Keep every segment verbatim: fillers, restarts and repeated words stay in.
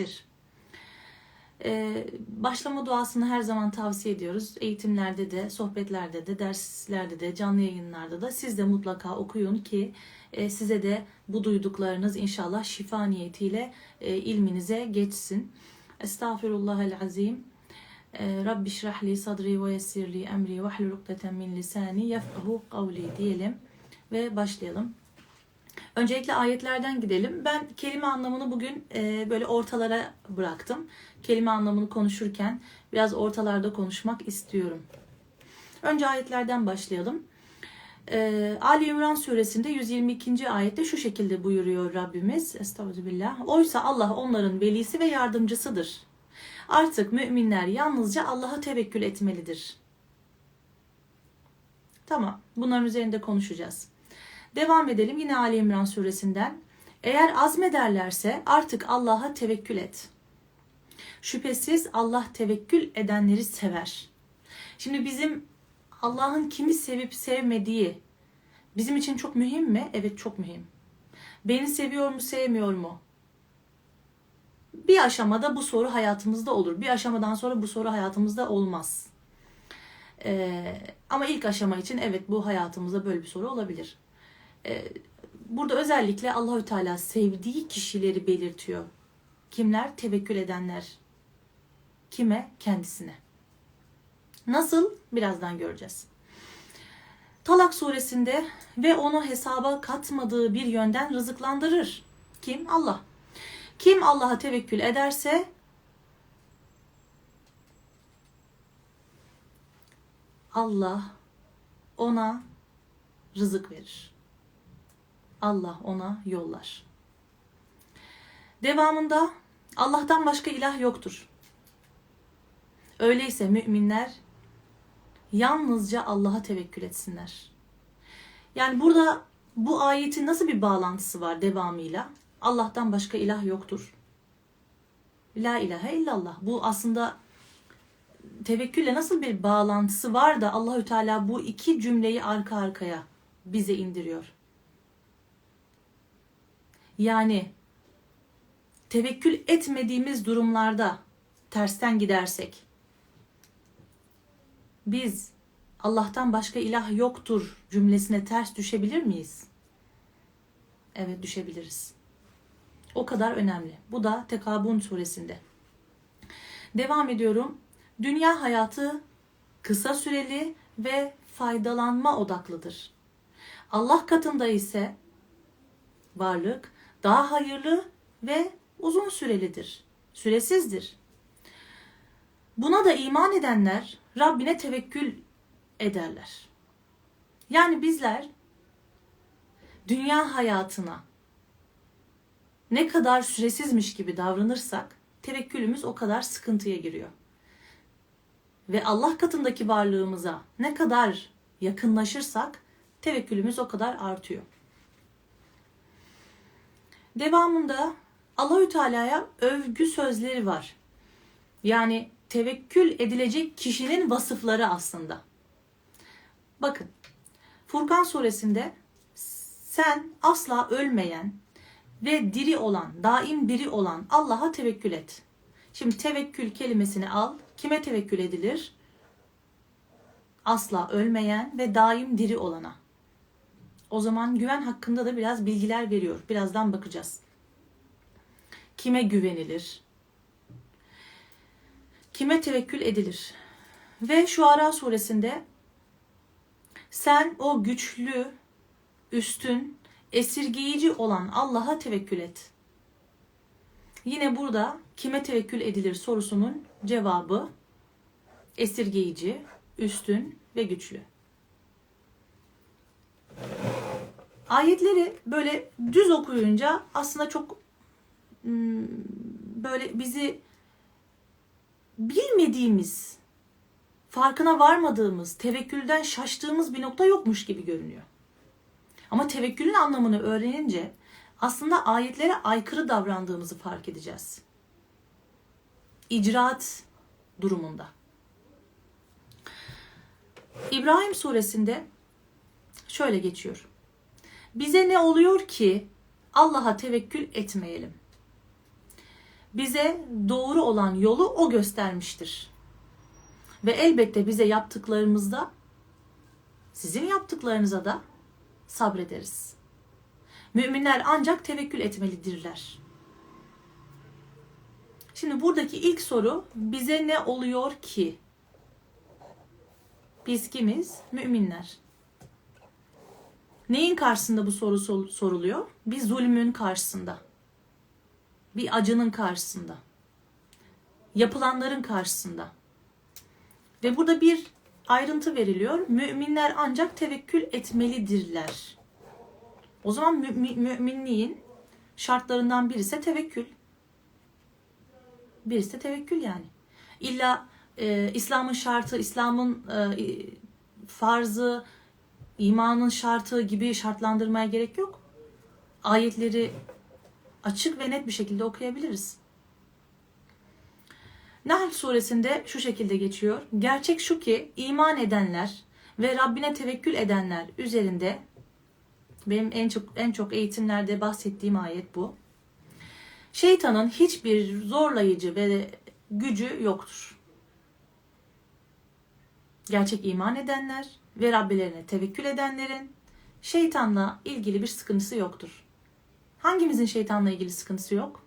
demektir. Ee, başlama duasını her zaman tavsiye ediyoruz. Eğitimlerde de, sohbetlerde de, derslerde de, canlı yayınlarda da siz de mutlaka okuyun ki e, size de bu duyduklarınız inşallah şifa niyetiyle e, ilminize geçsin. Estağfirullahal azim. E, Rabbi şrahli sadri ve yessirli emri ve hlul ukdeten min lisani yefkahu kavli diyelim ve başlayalım. Öncelikle ayetlerden gidelim. Ben kelime anlamını bugün e, böyle ortalara bıraktım. Kelime anlamını konuşurken biraz ortalarda konuşmak istiyorum. Önce ayetlerden başlayalım. E, Ali İmran suresinde yüz yirmi ikinci ayette şu şekilde buyuruyor Rabbimiz. Estağfirullah. Oysa Allah onların velisi ve yardımcısıdır. Artık müminler yalnızca Allah'a tevekkül etmelidir. Tamam. Bunların üzerinde konuşacağız. Devam edelim yine Ali İmran suresinden. Eğer azmederlerse artık Allah'a tevekkül et. Şüphesiz Allah tevekkül edenleri sever. Şimdi bizim Allah'ın kimi sevip sevmediği bizim için çok mühim mi? Evet, çok mühim. Beni seviyor mu, sevmiyor mu? Bir aşamada bu soru hayatımızda olur. Bir aşamadan sonra bu soru hayatımızda olmaz. Ee, ama ilk aşama için evet, bu hayatımızda böyle bir soru olabilir. Burada özellikle Allahü Teala sevdiği kişileri belirtiyor. Kimler? Tevekkül edenler. Kime? Kendisine. Nasıl? Birazdan göreceğiz. Talak suresinde ve onu hesaba katmadığı bir yönden rızıklandırır. Kim? Allah. Kim Allah'a tevekkül ederse Allah ona rızık verir. Allah ona yollar. Devamında Allah'tan başka ilah yoktur. Öyleyse müminler yalnızca Allah'a tevekkül etsinler. Yani burada bu ayetin nasıl bir bağlantısı var devamıyla? Allah'tan başka ilah yoktur. La ilahe illallah. Bu aslında tevekkülle nasıl bir bağlantısı var da Allahü Teala bu iki cümleyi arka arkaya bize indiriyor? Yani tevekkül etmediğimiz durumlarda tersten gidersek, biz Allah'tan başka ilah yoktur cümlesine ters düşebilir miyiz? Evet, düşebiliriz. O kadar önemli. Bu da Tekabun suresinde. Devam ediyorum. Dünya hayatı kısa süreli ve faydalanma odaklıdır. Allah katında ise varlık daha hayırlı ve uzun sürelidir, süresizdir. Buna da iman edenler Rabbine tevekkül ederler. Yani bizler dünya hayatına ne kadar süresizmiş gibi davranırsak tevekkülümüz o kadar sıkıntıya giriyor. Ve Allah katındaki varlığımıza ne kadar yakınlaşırsak tevekkülümüz o kadar artıyor. Devamında Allahü Teala'ya övgü sözleri var. Yani tevekkül edilecek kişinin vasıfları aslında. Bakın Furkan suresinde sen asla ölmeyen ve diri olan, daim diri olan Allah'a tevekkül et. Şimdi tevekkül kelimesini al. Kime tevekkül edilir? Asla ölmeyen ve daim diri olana. O zaman güven hakkında da biraz bilgiler veriyor. Birazdan bakacağız. Kime güvenilir? Kime tevekkül edilir? Ve Şuara suresinde sen o güçlü, üstün, esirgeyici olan Allah'a tevekkül et. Yine burada kime tevekkül edilir sorusunun cevabı esirgeyici, üstün ve güçlü. Ayetleri böyle düz okuyunca aslında çok böyle bizi bilmediğimiz, farkına varmadığımız, tevekkülden şaştığımız bir nokta yokmuş gibi görünüyor. Ama tevekkülün anlamını öğrenince aslında ayetlere aykırı davrandığımızı fark edeceğiz. İcraat durumunda. İbrahim suresinde şöyle geçiyor. Bize ne oluyor ki Allah'a tevekkül etmeyelim? Bize doğru olan yolu o göstermiştir. Ve elbette bize yaptıklarımızda, sizin yaptıklarınıza da sabrederiz. Müminler ancak tevekkül etmelidirler. Şimdi buradaki ilk soru, bize ne oluyor ki? Biz kimiz? Müminler. Neyin karşısında bu soru soruluyor? Bir zulmün karşısında. Bir acının karşısında. Yapılanların karşısında. Ve burada bir ayrıntı veriliyor. Müminler ancak tevekkül etmelidirler. O zaman mü- müminliğin şartlarından birisi tevekkül. Birisi de tevekkül yani. İlla e, İslam'ın şartı, İslam'ın e, farzı, imanın şartı gibi şartlandırmaya gerek yok. Ayetleri açık ve net bir şekilde okuyabiliriz. Nahl suresinde şu şekilde geçiyor. Gerçek şu ki iman edenler ve Rabbine tevekkül edenler üzerinde, benim en çok en çok eğitimlerde bahsettiğim ayet bu. Şeytanın hiçbir zorlayıcı ve gücü yoktur. Gerçek iman edenler ve Rabbilerine tevekkül edenlerin şeytanla ilgili bir sıkıntısı yoktur. Hangimizin şeytanla ilgili sıkıntısı yok?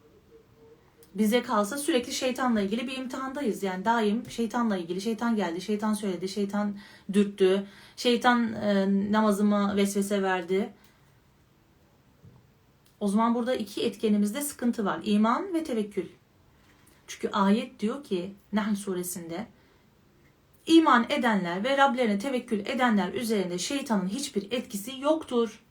Bize kalsa sürekli şeytanla ilgili bir imtihandayız. Yani daim şeytanla ilgili, şeytan geldi, şeytan söyledi, şeytan dürttü, şeytan e, namazıma vesvese verdi. O zaman burada iki etkenimizde sıkıntı var. İman ve tevekkül. Çünkü ayet diyor ki Nahl suresinde iman edenler ve Rablerine tevekkül edenler üzerinde şeytanın hiçbir etkisi yoktur.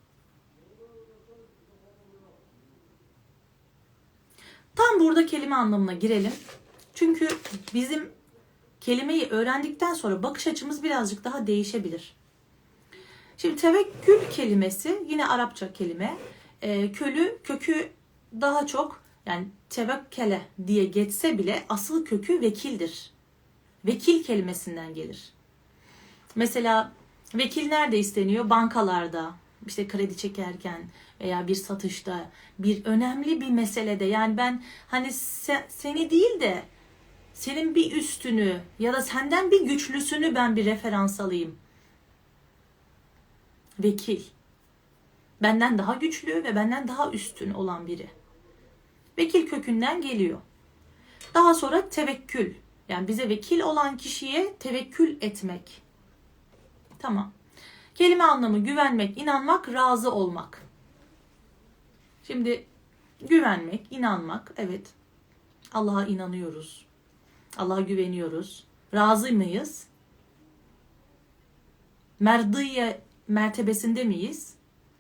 Tam burada kelime anlamına girelim. Çünkü bizim kelimeyi öğrendikten sonra bakış açımız birazcık daha değişebilir. Şimdi tevekkül kelimesi yine Arapça kelime. Kölü, kökü daha çok yani tevekkele diye geçse bile asıl kökü vekildir. Vekil kelimesinden gelir. Mesela vekil nerede isteniyor? Bankalarda, işte kredi çekerken veya bir satışta, bir önemli bir meselede. Yani ben hani sen, seni değil de senin bir üstünü ya da senden bir güçlüsünü ben bir referans alayım. Vekil. Benden daha güçlü ve benden daha üstün olan biri. Vekil kökünden geliyor. Daha sonra tevekkül. Yani bize vekil olan kişiye tevekkül etmek. Tamam. Kelime anlamı güvenmek, inanmak, razı olmak. Şimdi güvenmek, inanmak. Evet. Allah'a inanıyoruz. Allah'a güveniyoruz. Razı mıyız? Merdiye mertebesinde miyiz?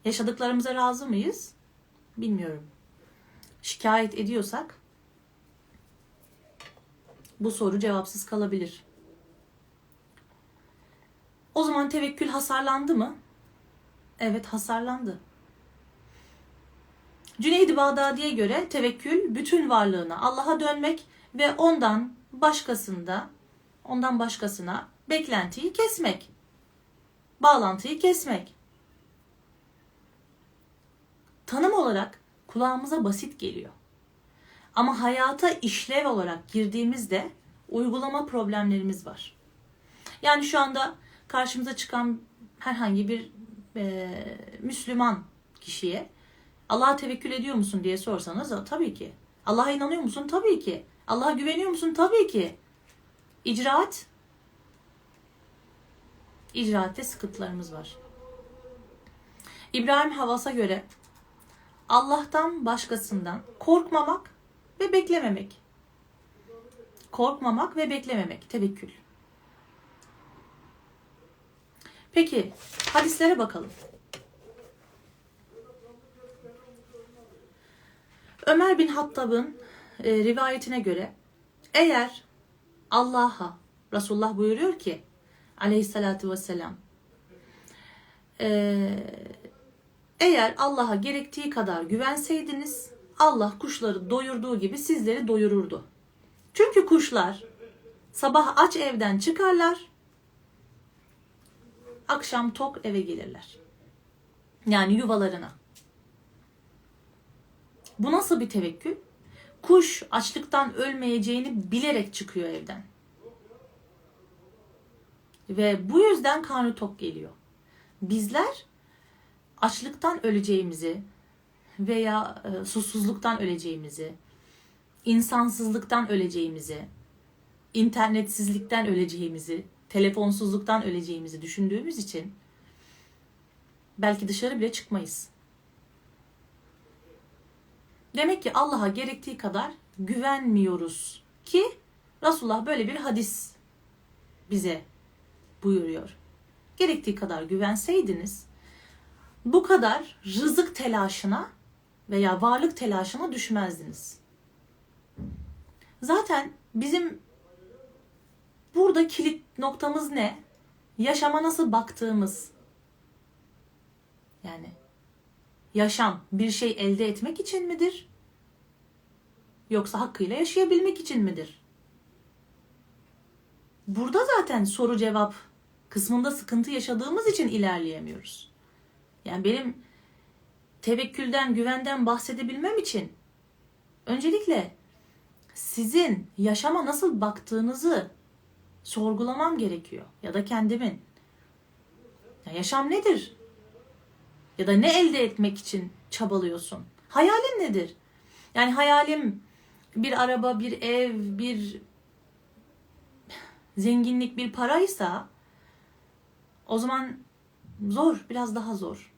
Yaşadıklarımıza razı mıyız? Bilmiyorum. Şikayet ediyorsak bu soru cevapsız kalabilir. O zaman tevekkül hasarlandı mı? Evet, hasarlandı. Cüneyd-i Bağdadi'ye göre tevekkül bütün varlığına Allah'a dönmek ve ondan başkasında, ondan başkasına beklentiyi kesmek, bağlantıyı kesmek. Tanım olarak kulağımıza basit geliyor. Ama hayata işlev olarak girdiğimizde uygulama problemlerimiz var. Yani şu anda karşımıza çıkan herhangi bir e, Müslüman kişiye Allah'a tevekkül ediyor musun diye sorsanız tabii ki. Allah'a inanıyor musun? Tabii ki. Allah'a güveniyor musun? Tabii ki. İcraat. İcraatte sıkıntılarımız var. İbrahim Havas'a göre Allah'tan başkasından korkmamak ve beklememek. Korkmamak ve beklememek. Tevekkül. Peki hadislere bakalım. Ömer bin Hattab'ın e, rivayetine göre eğer Allah'a, Resulullah buyuruyor ki aleyhissalatü vesselam eee eğer Allah'a gerektiği kadar güvenseydiniz, Allah kuşları doyurduğu gibi sizleri doyururdu. Çünkü kuşlar sabah aç evden çıkarlar, akşam tok eve gelirler. Yani yuvalarına. Bu nasıl bir tevekkül? Kuş açlıktan ölmeyeceğini bilerek çıkıyor evden. Ve bu yüzden karnı tok geliyor. Bizler açlıktan öleceğimizi veya e, susuzluktan öleceğimizi, insansızlıktan öleceğimizi, internetsizlikten öleceğimizi, telefonsuzluktan öleceğimizi düşündüğümüz için belki dışarı bile çıkmayız. Demek ki Allah'a gerektiği kadar güvenmiyoruz ki Resulullah böyle bir hadis bize buyuruyor. Gerektiği kadar güvenseydiniz bu kadar rızık telaşına veya varlık telaşına düşmezdiniz. Zaten bizim burada kilit noktamız ne? Yaşama nasıl baktığımız. Yani yaşam bir şey elde etmek için midir? Yoksa hakkıyla yaşayabilmek için midir? Burada zaten soru cevap kısmında sıkıntı yaşadığımız için ilerleyemiyoruz. Yani benim tevekkülden, güvenden bahsedebilmem için öncelikle sizin yaşama nasıl baktığınızı sorgulamam gerekiyor. Ya da kendimin. Ya yaşam nedir? Ya da ne elde etmek için çabalıyorsun? Hayalin nedir? Yani hayalim bir araba, bir ev, bir zenginlik, bir paraysa o zaman zor, biraz daha zor.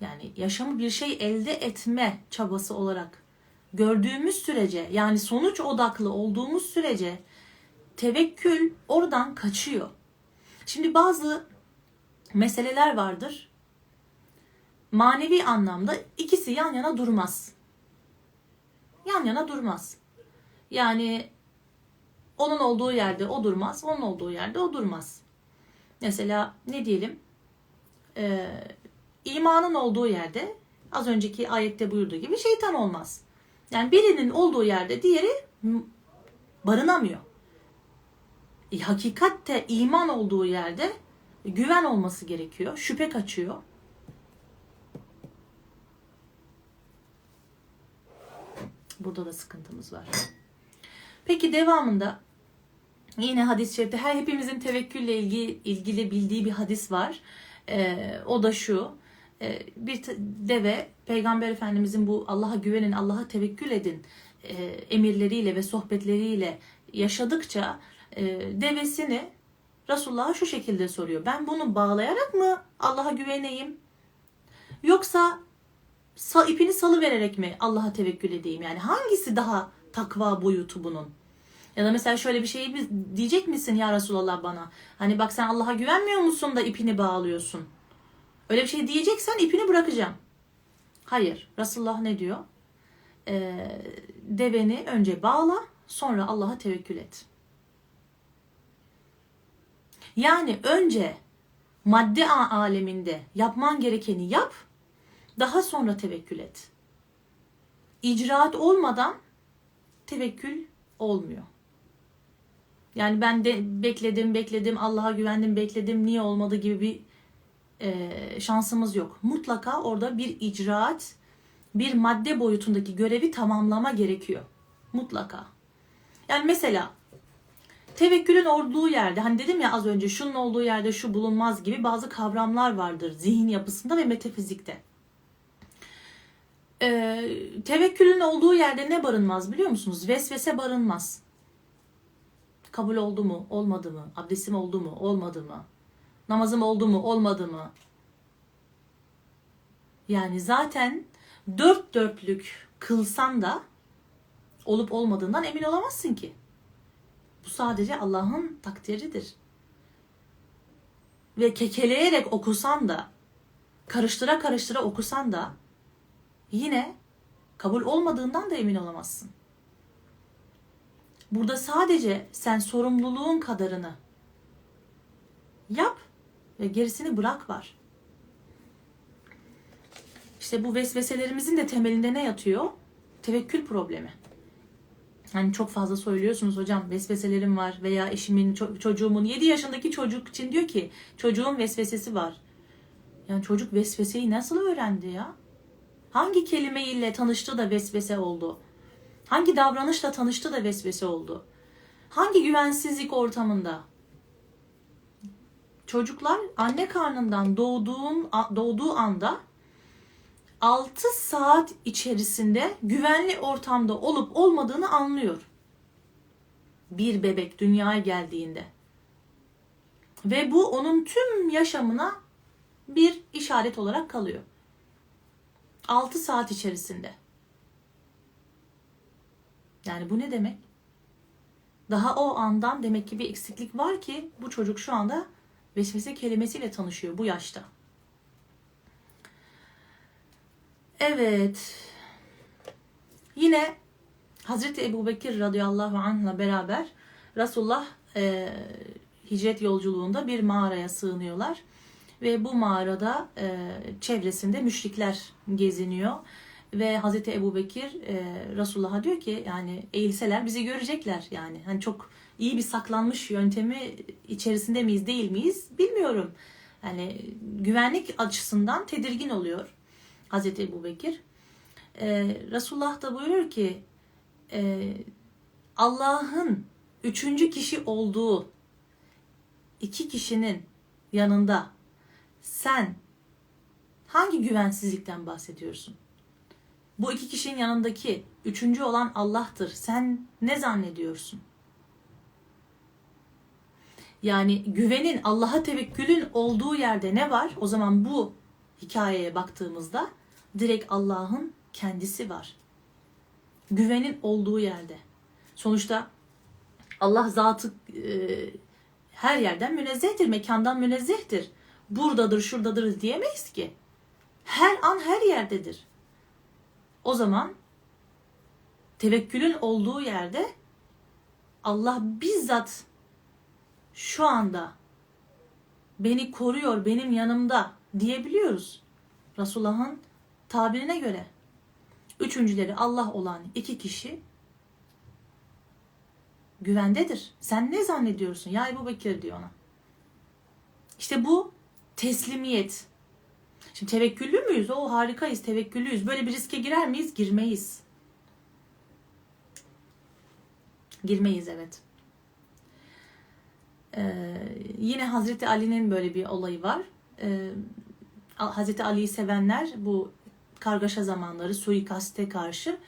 Yani yaşamı bir şey elde etme çabası olarak gördüğümüz sürece, yani sonuç odaklı olduğumuz sürece tevekkül oradan kaçıyor. Şimdi bazı meseleler vardır. Manevi anlamda ikisi yan yana durmaz. Yan yana durmaz. Yani onun olduğu yerde o durmaz, onun olduğu yerde o durmaz. Mesela ne diyelim? Ee, imanın olduğu yerde az önceki ayette buyurduğu gibi şeytan olmaz. Yani birinin olduğu yerde diğeri barınamıyor. E, hakikatte iman olduğu yerde güven olması gerekiyor. Şüphe kaçıyor. Burada da sıkıntımız var. Peki devamında yine hadis-i şerifte her hepimizin tevekkülle ilgili, ilgili bildiği bir hadis var. Ee, o da şu. Ee, bir deve Peygamber Efendimizin bu Allah'a güvenin, Allah'a tevekkül edin e, emirleriyle ve sohbetleriyle yaşadıkça e, devesini Resulullah'a şu şekilde soruyor. Ben bunu bağlayarak mı Allah'a güveneyim? Yoksa ipini salıvererek mi Allah'a tevekkül edeyim? Yani hangisi daha takva boyutu bunun? Ya da mesela şöyle bir şey diyecek misin ya Resulallah bana? Hani bak sen Allah'a güvenmiyor musun da ipini bağlıyorsun? Öyle bir şey diyeceksen ipini bırakacağım. Hayır. Resulullah ne diyor? Ee, deveni önce bağla, sonra Allah'a tevekkül et. Yani önce madde aleminde yapman gerekeni yap, daha sonra tevekkül et. İcraat olmadan tevekkül olmuyor. Yani ben de bekledim, bekledim, Allah'a güvendim, bekledim, niye olmadı gibi bir e, şansımız yok. Mutlaka orada bir icraat, bir madde boyutundaki görevi tamamlama gerekiyor. Mutlaka. Yani mesela tevekkülün olduğu yerde, hani dedim ya az önce şunun olduğu yerde şu bulunmaz gibi bazı kavramlar vardır zihin yapısında ve metafizikte. Ee, tevekkülün olduğu yerde ne barınmaz biliyor musunuz? Vesvese barınmaz. Kabul oldu mu? Olmadı mı? Abdestim oldu mu? Olmadı mı? Namazım oldu mu? Olmadı mı? Yani zaten dört dörtlük kılsan da olup olmadığından emin olamazsın ki. Bu sadece Allah'ın takdiridir. Ve kekeleyerek okusan da, karıştıra karıştıra okusan da yine kabul olmadığından da emin olamazsın. Burada sadece sen sorumluluğun kadarını yap ve gerisini bırak var. İşte bu vesveselerimizin de temelinde ne yatıyor? Tevekkül problemi. Hani çok fazla söylüyorsunuz hocam vesveselerim var veya eşimin, çocuğumun, yedi yaşındaki çocuk için diyor ki çocuğun vesvesesi var. Yani çocuk vesveseyi nasıl öğrendi ya? Hangi kelimeyle tanıştı da vesvese oldu? Hangi davranışla tanıştı da vesvese oldu? Hangi güvensizlik ortamında? Çocuklar anne karnından doğduğun, doğduğu anda altı saat içerisinde güvenli ortamda olup olmadığını anlıyor. Bir bebek dünyaya geldiğinde. Ve bu onun tüm yaşamına bir işaret olarak kalıyor. altı saat içerisinde. Yani bu ne demek? Daha o andan demek ki bir eksiklik var ki bu çocuk şu anda vesvese kelimesiyle tanışıyor bu yaşta. Evet. Yine Hazreti Ebubekir radıyallahu anh'la beraber Resulullah e, hicret yolculuğunda bir mağaraya sığınıyorlar. Ve bu mağarada e, çevresinde müşrikler geziniyor. Ve Hazreti Ebubekir e, Resulullah'a diyor ki yani eğilseler bizi görecekler yani. Hani çok iyi bir saklanmış yöntemi içerisinde miyiz değil miyiz bilmiyorum. Yani güvenlik açısından tedirgin oluyor Hazreti Ebubekir. E, Resulullah da buyuruyor ki e, Allah'ın üçüncü kişi olduğu iki kişinin yanında sen hangi güvensizlikten bahsediyorsun? Bu iki kişinin yanındaki üçüncü olan Allah'tır. Sen ne zannediyorsun? Yani güvenin, Allah'a tevekkülün olduğu yerde ne var? O zaman bu hikayeye baktığımızda direkt Allah'ın kendisi var. Güvenin olduğu yerde. Sonuçta Allah zatı e, her yerden münezzehtir, mekandan münezzehtir. Buradadır, şuradadır diyemeyiz ki. Her an her yerdedir. O zaman tevekkülün olduğu yerde Allah bizzat şu anda beni koruyor, benim yanımda diyebiliyoruz. Resulullah'ın tabirine göre. Üçüncüleri Allah olan iki kişi güvendedir. Sen ne zannediyorsun? Ya Ebubekir diyor ona. İşte bu teslimiyet. Şimdi tevekküllü müyüz? O harikayız, tevekküllüyüz. Böyle bir riske girer miyiz? Girmeyiz. Girmeyiz, evet. Ee, yine Hazreti Ali'nin böyle bir olayı var. Ee, Hazreti Ali'yi sevenler bu kargaşa zamanları, suikaste karşı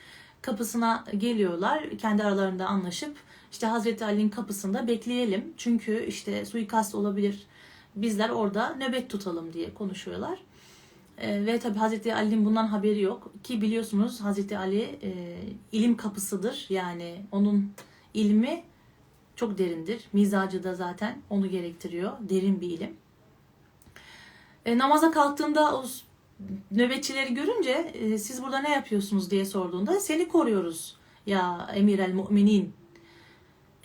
kapısına geliyorlar. Kendi aralarında anlaşıp işte Hazreti Ali'nin kapısında bekleyelim. Çünkü işte suikast olabilir. Bizler orada nöbet tutalım diye konuşuyorlar. E, ve tabi Hazreti Ali'nin bundan haberi yok. Ki biliyorsunuz Hazreti Ali e, ilim kapısıdır. Yani onun ilmi çok derindir. Mizacı da zaten onu gerektiriyor. Derin bir ilim. E, namaza kalktığında o nöbetçileri görünce e, siz burada ne yapıyorsunuz diye sorduğunda seni koruyoruz ya Emir el Mu'minin.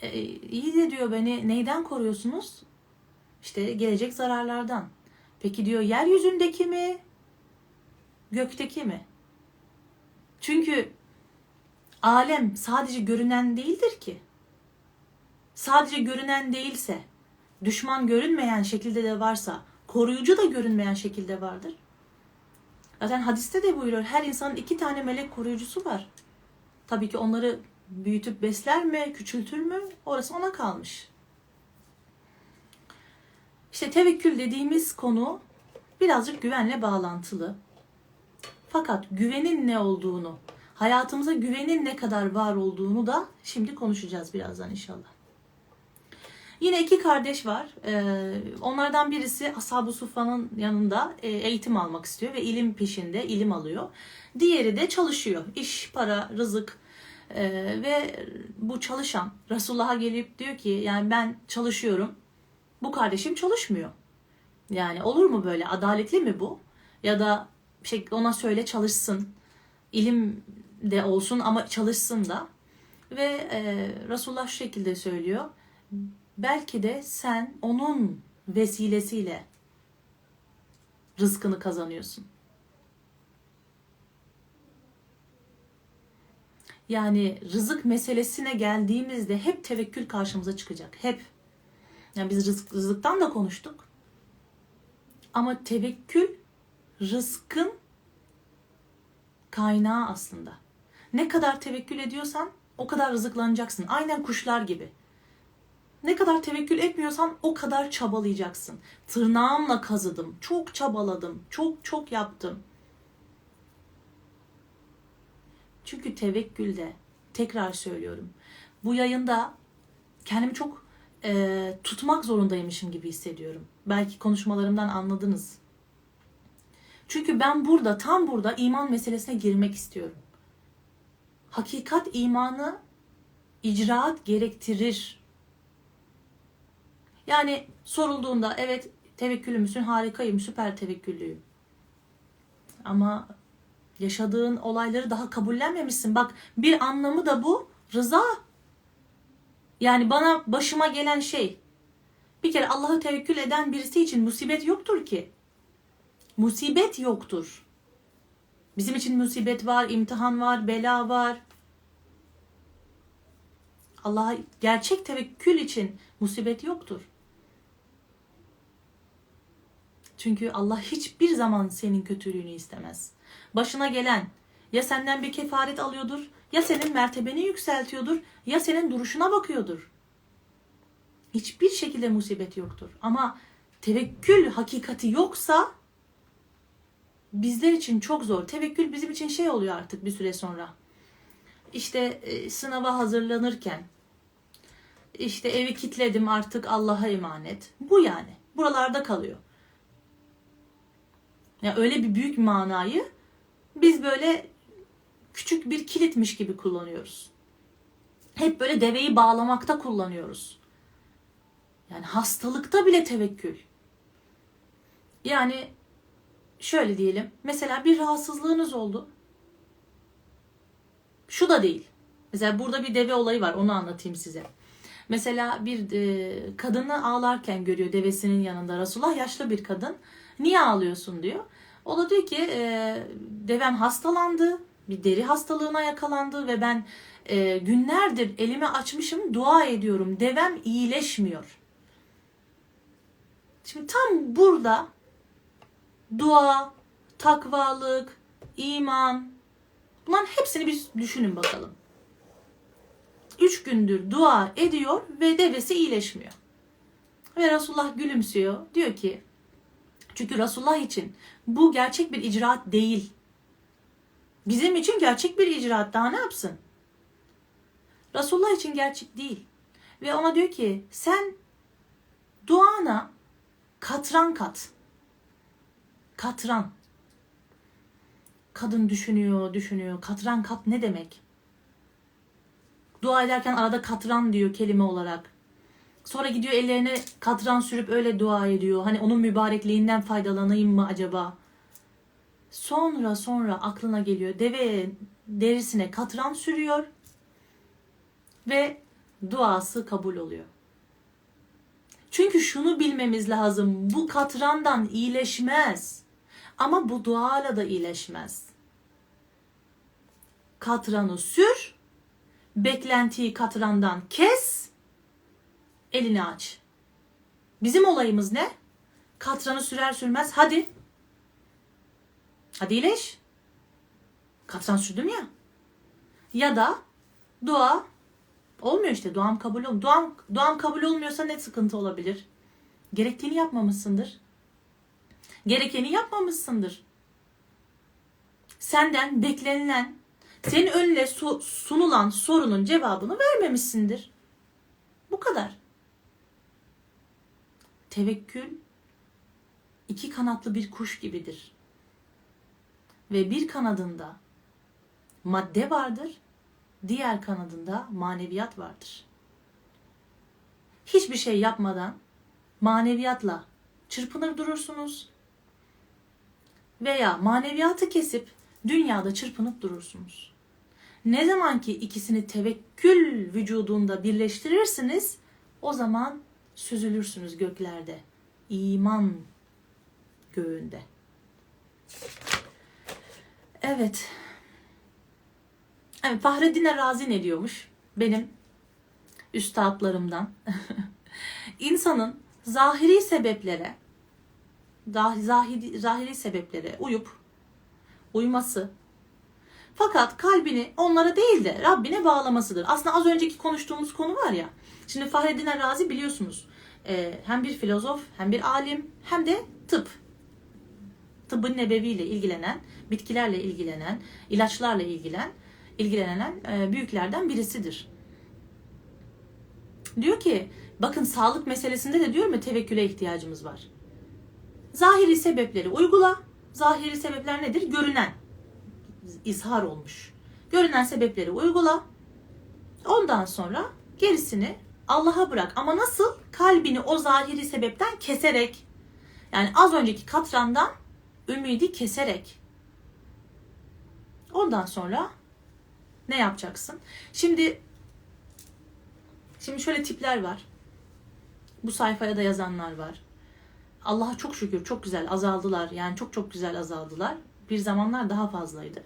E, iyi de diyor beni neyden koruyorsunuz? İşte gelecek zararlardan. Peki diyor yeryüzündeki mi? Gökteki mi? Çünkü alem sadece görünen değildir ki. Sadece görünen değilse, düşman görünmeyen şekilde de varsa, koruyucu da görünmeyen şekilde vardır. Zaten hadiste de buyuruyor her insanın iki tane melek koruyucusu var. Tabii ki onları büyütüp besler mi, küçültür mü? Orası ona kalmış. İşte tevekkül dediğimiz konu birazcık güvenle bağlantılı. Fakat güvenin ne olduğunu, hayatımıza güvenin ne kadar var olduğunu da şimdi konuşacağız birazdan inşallah. Yine iki kardeş var. Onlardan birisi Ashab-ı Suffa'nın yanında eğitim almak istiyor ve ilim peşinde ilim alıyor. Diğeri de çalışıyor. İş, para, rızık ve bu çalışan Resulullah'a gelip diyor ki yani ben çalışıyorum. Bu kardeşim çalışmıyor. Yani olur mu böyle? Adaletli mi bu? Ya da şey ona söyle çalışsın. İlim de olsun ama çalışsın da. Ve e, Resulullah şu şekilde söylüyor. Belki de sen onun vesilesiyle rızkını kazanıyorsun. Yani rızık meselesine geldiğimizde hep tevekkül karşımıza çıkacak. Hep. Yani biz rızk, rızıktan da konuştuk. Ama tevekkül rızkın kaynağı aslında. Ne kadar tevekkül ediyorsan o kadar rızıklanacaksın. Aynen kuşlar gibi. Ne kadar tevekkül etmiyorsan o kadar çabalayacaksın. Tırnağımla kazıdım, çok çabaladım, çok çok yaptım. Çünkü tevekkülde, tekrar söylüyorum, bu yayında kendimi çok e, tutmak zorundaymışım gibi hissediyorum. Belki konuşmalarımdan anladınız. Çünkü ben burada, tam burada iman meselesine girmek istiyorum. Hakikat imanı icraat gerektirir. Yani sorulduğunda evet tevekküllü müsün, harikayım, süper tevekküllüyüm. Ama yaşadığın olayları daha kabullenmemişsin. Bak, bir anlamı da bu rıza. Yani bana başıma gelen şey. Bir kere Allah'a tevekkül eden birisi için musibet yoktur ki. Musibet yoktur. Bizim için musibet var, imtihan var, bela var. Allah'a gerçek tevekkül için musibet yoktur. Çünkü Allah hiçbir zaman senin kötülüğünü istemez. Başına gelen ya senden bir kefaret alıyordur, ya senin mertebeni yükseltiyordur, ya senin duruşuna bakıyordur. Hiçbir şekilde musibet yoktur. Ama tevekkül hakikati yoksa bizler için çok zor. Tevekkül bizim için şey oluyor artık bir süre sonra. İşte e, sınava hazırlanırken, işte evi kilitledim artık Allah'a emanet. Bu yani. Buralarda kalıyor. Ya öyle bir büyük manayı biz böyle küçük bir kilitmiş gibi kullanıyoruz. Hep böyle deveyi bağlamakta kullanıyoruz. Yani hastalıkta bile tevekkül. Yani şöyle diyelim. Mesela bir rahatsızlığınız oldu. Şu da değil. Mesela burada bir deve olayı var. Onu anlatayım size. Mesela bir e, kadını ağlarken görüyor devesinin yanında Resulullah. Yaşlı bir kadın. Niye ağlıyorsun diyor. O da diyor ki e, devem hastalandı. Bir deri hastalığına yakalandı ve ben e, günlerdir elimi açmışım, dua ediyorum. Devem iyileşmiyor. Şimdi tam burada dua, takvalık, iman, bunların hepsini biz düşünün bakalım. Üç gündür dua ediyor ve devesi iyileşmiyor. Ve Resulullah gülümsüyor. Diyor ki, çünkü Resulullah için bu gerçek bir icraat değil. Bizim için gerçek bir icraat, daha ne yapsın? Resulullah için gerçek değil. Ve ona diyor ki, sen duana katran kat. Katran. Kadın düşünüyor, düşünüyor. Katran kat ne demek? Dua ederken arada katran diyor kelime olarak. Sonra gidiyor ellerine katran sürüp öyle dua ediyor. Hani onun mübarekliğinden faydalanayım mı acaba? Sonra sonra aklına geliyor. Deve derisine katran sürüyor. Ve duası kabul oluyor. Çünkü şunu bilmemiz lazım. Bu katrandan iyileşmez. Ama bu duayla da iyileşmez. Katranı sür, beklentiyi katrandan kes, elini aç. Bizim olayımız ne? Katranı sürer sürmez, hadi. Hadi iyileş. Katran sürdüm ya. Ya da dua olmuyor işte, duam kabul olmuyor. Duam, duam kabul olmuyorsa ne sıkıntı olabilir? Gerektiğini yapmamışsındır. Gerekeni yapmamışsındır. Senden beklenilen, senin önüne sunulan sorunun cevabını vermemişsindir. Bu kadar. Tevekkül iki kanatlı bir kuş gibidir. Ve bir kanadında madde vardır, diğer kanadında maneviyat vardır. Hiçbir şey yapmadan maneviyatla çırpınır durursunuz. Veya maneviyatı kesip dünyada çırpınıp durursunuz. Ne zaman ki ikisini tevekkül vücudunda birleştirirsiniz, o zaman süzülürsünüz göklerde. İman göğünde. Evet. Evet, Fahreddin Razi ne diyormuş? Benim üstadlarımdan. İnsanın zahiri sebeplere Zahiri, zahiri sebeplere uyup uyması Fakat kalbini onlara değil de Rabbine bağlamasıdır. Aslında az önceki konuştuğumuz konu var ya. Şimdi Fahreddin Razi biliyorsunuz. Hem bir filozof, hem bir alim, hem de tıp. Tıbbın nebeviyle ilgilenen, bitkilerle ilgilenen, ilaçlarla ilgilen, ilgilenen büyüklerden birisidir. Diyor ki, bakın sağlık meselesinde de diyorum ya tevekküle ihtiyacımız var. Zahiri sebepleri uygula. Zahiri sebepler nedir? Görünen. İzhar olmuş. Görünen sebepleri uygula. Ondan sonra gerisini Allah'a bırak. Ama nasıl? Kalbini o zahiri sebepten keserek. Yani az önceki katrandan ümidi keserek. Ondan sonra ne yapacaksın? Şimdi şimdi şöyle tipler var. Bu sayfaya da yazanlar var. Allah'a çok şükür çok güzel azaldılar. Yani çok çok güzel azaldılar. Bir zamanlar daha fazlaydı.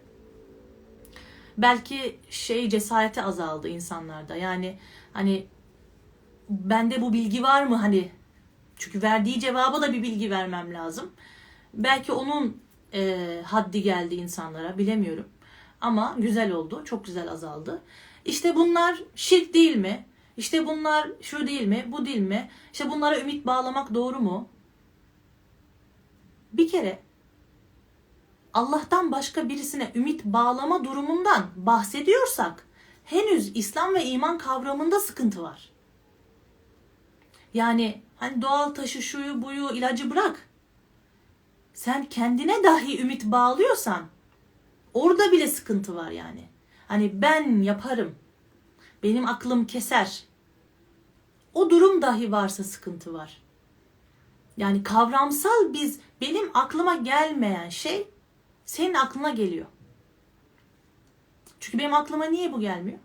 Belki şey cesareti azaldı insanlarda. Yani hani bende bu bilgi var mı? Hani çünkü verdiği cevaba da bir bilgi vermem lazım. Belki onun e, haddi geldi insanlara. Bilemiyorum. Ama güzel oldu. Çok güzel azaldı. İşte bunlar şirk değil mi? İşte bunlar şu değil mi? Bu değil mi? İşte bunlara ümit bağlamak doğru mu? Bir kere Allah'tan başka birisine ümit bağlama durumundan bahsediyorsak henüz İslam ve iman kavramında sıkıntı var. Yani hani doğal taşı şuyu buyu ilacı bırak. Sen kendine dahi ümit bağlıyorsan orada bile sıkıntı var yani. Hani ben yaparım. Benim aklım keser. O durum dahi varsa sıkıntı var. Yani kavramsal biz benim aklıma gelmeyen şey senin aklına geliyor. Çünkü benim aklıma niye bu gelmiyor?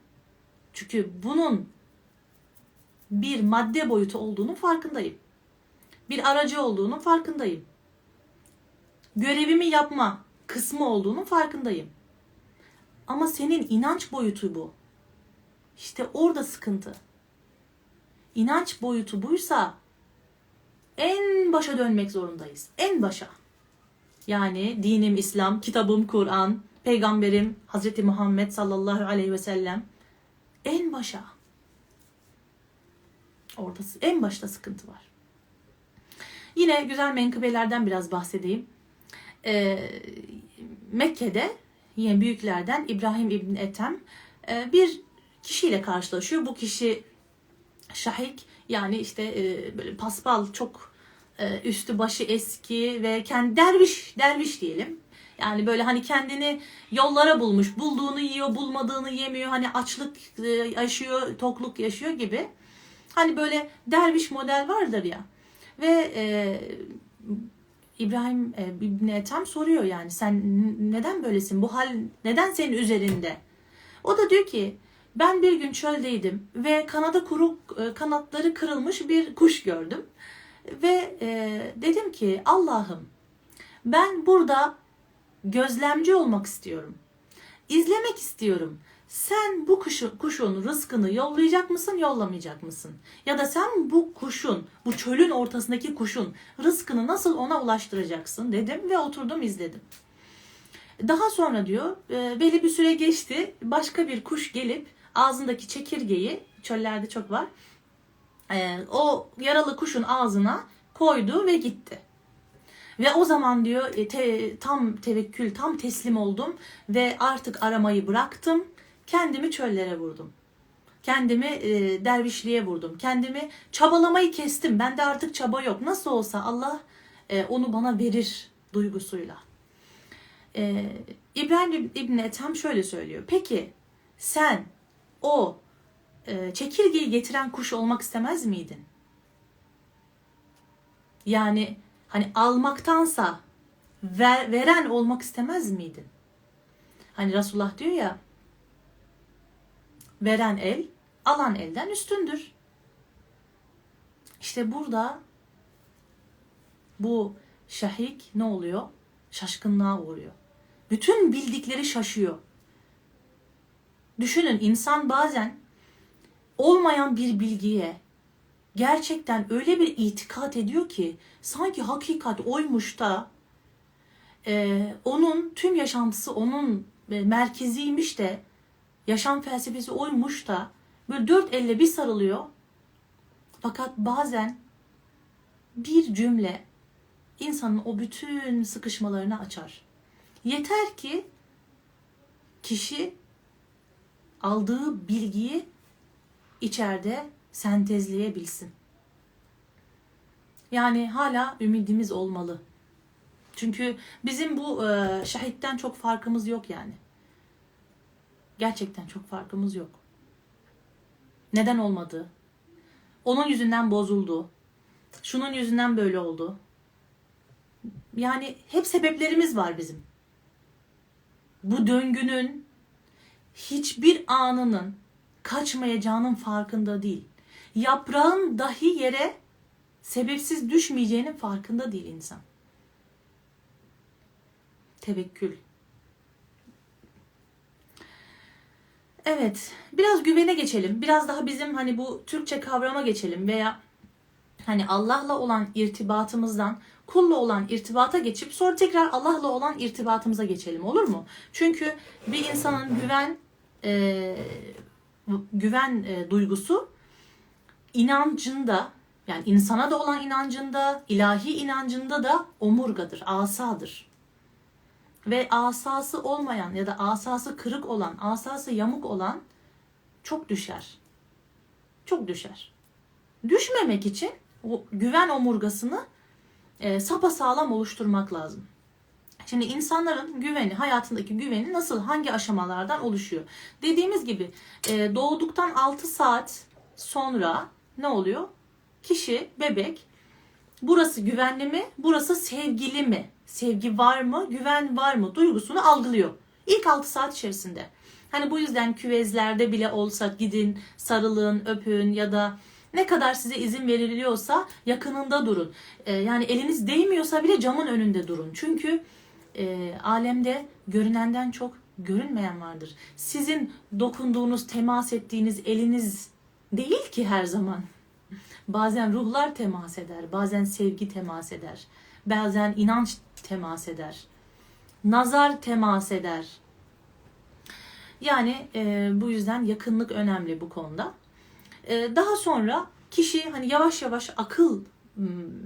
Çünkü bunun bir madde boyutu olduğunun farkındayım. Bir aracı olduğunun farkındayım. Görevimi yapma kısmı olduğunun farkındayım. Ama senin inanç boyutu bu. İşte orada sıkıntı. İnanç boyutu buysa en başa dönmek zorundayız. En başa. Yani dinim İslam, kitabım Kur'an, peygamberim Hazreti Muhammed sallallahu aleyhi ve sellem. En başa. Orada en başta sıkıntı var. Yine güzel menkıbelerden biraz bahsedeyim. Ee, Mekke'de yine büyüklerden İbrahim İbn Ethem bir kişiyle karşılaşıyor. Bu kişi şahik yani işte e, böyle paspal çok e, üstü başı eski ve kendi derviş derviş diyelim. Yani böyle hani kendini yollara bulmuş. Bulduğunu yiyor, bulmadığını yemiyor. Hani açlık e, yaşıyor, tokluk yaşıyor gibi. Hani böyle derviş model vardır ya. Ve e, İbrahim e, İbn Ethem soruyor yani sen neden böylesin? Bu hal neden senin üzerinde? O da diyor ki ben bir gün çöldeydim ve kanadı kuru, kanatları kırılmış bir kuş gördüm. Ve e, dedim ki Allah'ım ben burada gözlemci olmak istiyorum. İzlemek istiyorum. Sen bu kuşu, kuşun rızkını yollayacak mısın, yollamayacak mısın? Ya da sen bu kuşun, bu çölün ortasındaki kuşun rızkını nasıl ona ulaştıracaksın dedim ve oturdum izledim. Daha sonra diyor e, belli bir süre geçti. Başka bir kuş gelip ağzındaki çekirgeyi, çöllerde çok var, e, o yaralı kuşun ağzına koydu ve gitti. Ve o zaman diyor e, te, tam tevekkül, tam teslim oldum ve artık aramayı bıraktım. Kendimi çöllere vurdum. Kendimi e, dervişliğe vurdum. Kendimi çabalamayı kestim. Bende artık çaba yok. Nasıl olsa Allah e, onu bana verir duygusuyla. Ee, İbrahim İbn Ethem şöyle söylüyor. Peki sen o e, çekirgeyi getiren kuş olmak istemez miydin? Yani hani almaktansa ver, veren olmak istemez miydin? Hani Resulullah diyor ya veren el alan elden üstündür. İşte burada bu şahik ne oluyor? Şaşkınlığa uğruyor. Bütün bildikleri şaşıyor. Düşünün insan bazen olmayan bir bilgiye gerçekten öyle bir itikat ediyor ki sanki hakikat oymuş da e, onun tüm yaşantısı onun merkeziymiş de, yaşam felsefesi oymuş da, böyle dört elle bir sarılıyor. Fakat bazen bir cümle insanın o bütün sıkışmalarını açar. Yeter ki kişi aldığı bilgiyi içeride sentezleyebilsin. Yani hala ümidimiz olmalı. Çünkü bizim bu e, şahitten çok farkımız yok yani. Gerçekten çok farkımız yok. Neden olmadı? Onun yüzünden bozuldu. Şunun yüzünden böyle oldu. Yani hep sebeplerimiz var bizim. Bu döngünün hiçbir anının kaçmayacağının farkında değil. Yaprağın dahi yere sebepsiz düşmeyeceğinin farkında değil insan. Tevekkül. Evet, biraz güvene geçelim. Biraz daha bizim hani bu Türkçe kavrama geçelim veya hani Allah'la olan irtibatımızdan kulla olan irtibata geçip sonra tekrar Allah'la olan irtibatımıza geçelim, olur mu? Çünkü bir insanın güven e, güven e, duygusu inancında, yani insana da olan inancında, ilahi inancında da omurgadır, asadır. Ve asası olmayan ya da asası kırık olan, asası yamuk olan çok düşer. Çok düşer. Düşmemek için o güven omurgasını e, sapasağlam oluşturmak lazım. Şimdi insanların güveni, hayatındaki güveni nasıl, hangi aşamalardan oluşuyor? Dediğimiz gibi e, doğduktan altı saat sonra ne oluyor? Kişi, bebek, burası güvenli mi, burası sevgili mi? Sevgi var mı, güven var mı duygusunu algılıyor. İlk altı saat içerisinde. Hani bu yüzden küvezlerde bile olsak gidin, sarılın, öpün ya da ne kadar size izin veriliyorsa yakınında durun. Ee, yani eliniz değmiyorsa bile camın önünde durun. Çünkü e, alemde görünenden çok görünmeyen vardır. Sizin dokunduğunuz, temas ettiğiniz eliniz değil ki her zaman. Bazen ruhlar temas eder, bazen sevgi temas eder. Bazen inanç temas eder. Nazar temas eder. Yani e, bu yüzden yakınlık önemli bu konuda. E, daha sonra kişi hani yavaş yavaş akıl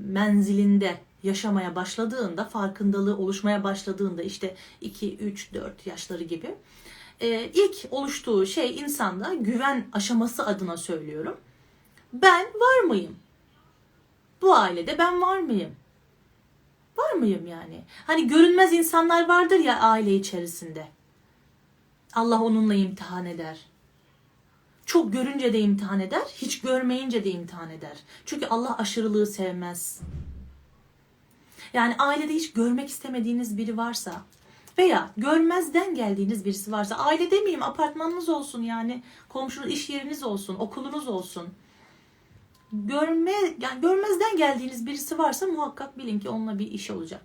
menzilinde yaşamaya başladığında, farkındalığı oluşmaya başladığında işte iki, üç, dört yaşları gibi e, ilk oluştuğu şey insanda güven aşaması adına söylüyorum. Ben var mıyım? Bu ailede ben var mıyım? Var mıyım yani? Hani görünmez insanlar vardır ya aile içerisinde. Allah onunla imtihan eder. Çok görünce de imtihan eder, hiç görmeyince de imtihan eder. Çünkü Allah aşırılığı sevmez. Yani ailede hiç görmek istemediğiniz biri varsa veya görmezden geldiğiniz birisi varsa, aile demeyeyim, apartmanınız olsun yani, komşunuz, iş yeriniz olsun, okulunuz olsun. Görme, yani görmezden geldiğiniz birisi varsa muhakkak bilin ki onunla bir iş olacak.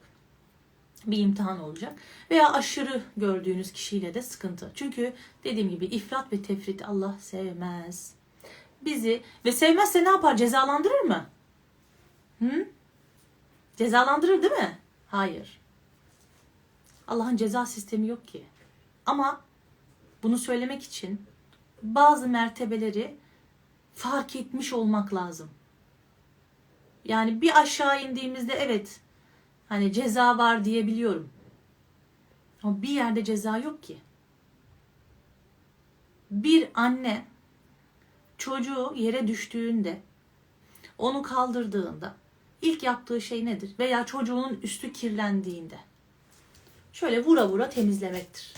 Bir imtihan olacak. Veya aşırı gördüğünüz kişiyle de sıkıntı. Çünkü dediğim gibi ifrat ve tefrit Allah sevmez. Bizi ve sevmezse ne yapar? Cezalandırır mı? Hı? Cezalandırır değil mi? Hayır. Allah'ın ceza sistemi yok ki. Ama bunu söylemek için bazı mertebeleri fark etmiş olmak lazım. Yani bir aşağı indiğimizde evet hani ceza var diyebiliyorum. Ama bir yerde ceza yok ki. Bir anne çocuğu yere düştüğünde, onu kaldırdığında ilk yaptığı şey nedir? Veya çocuğunun üstü kirlendiğinde şöyle vura vura temizlemektir.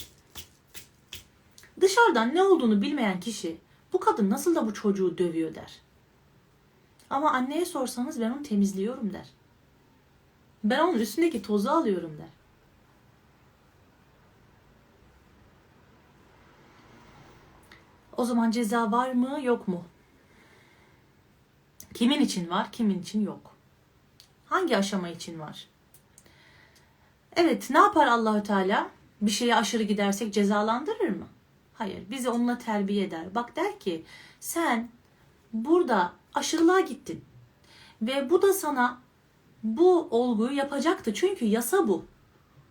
Dışarıdan ne olduğunu bilmeyen kişi bu kadın nasıl da bu çocuğu dövüyor der. Ama anneye sorsanız ben onu temizliyorum der. Ben onun üstündeki tozu alıyorum der. O zaman ceza var mı yok mu? Kimin için var, kimin için yok? Hangi aşama için var? Evet, ne yapar Allahü Teala? Bir şeye aşırı gidersek cezalandırır mı? Hayır, bizi onunla terbiye eder. Bak der ki sen burada aşırılığa gittin ve bu da sana bu olguyu yapacaktı. Çünkü yasa bu.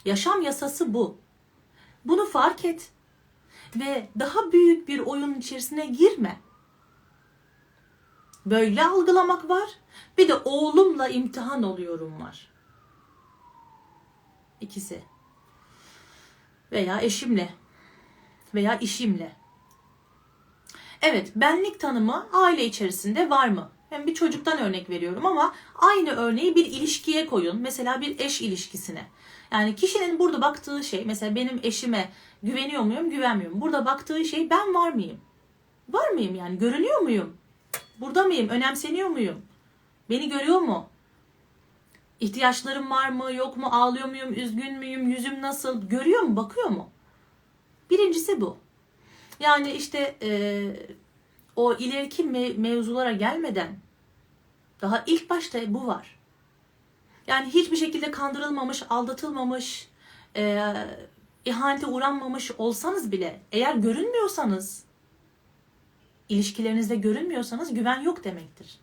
Yaşam yasası bu. Bunu fark et ve daha büyük bir oyun içerisine girme. Böyle algılamak var. Bir de oğlumla imtihan oluyorum var. İkisi. Veya eşimle. Veya işimle. Evet, benlik tanımı aile içerisinde var mı? Ben bir çocuktan örnek veriyorum ama aynı örneği bir ilişkiye koyun. Mesela bir eş ilişkisine. Yani kişinin burada baktığı şey, mesela benim eşime güveniyor muyum, güvenmiyor muyum? Burada baktığı şey ben var mıyım? Var mıyım yani? Görünüyor muyum? Burada mıyım? Önemseniyor muyum? Beni görüyor mu? İhtiyaçlarım var mı, yok mu? Ağlıyor muyum, üzgün müyüm, yüzüm nasıl? Görüyor mu, bakıyor mu? Birincisi bu. Yani işte e, o ileriki me- mevzulara gelmeden daha ilk başta bu var. Yani hiçbir şekilde kandırılmamış, aldatılmamış, e, ihanete uğranmamış olsanız bile eğer görünmüyorsanız, ilişkilerinizde görünmüyorsanız güven yok demektir.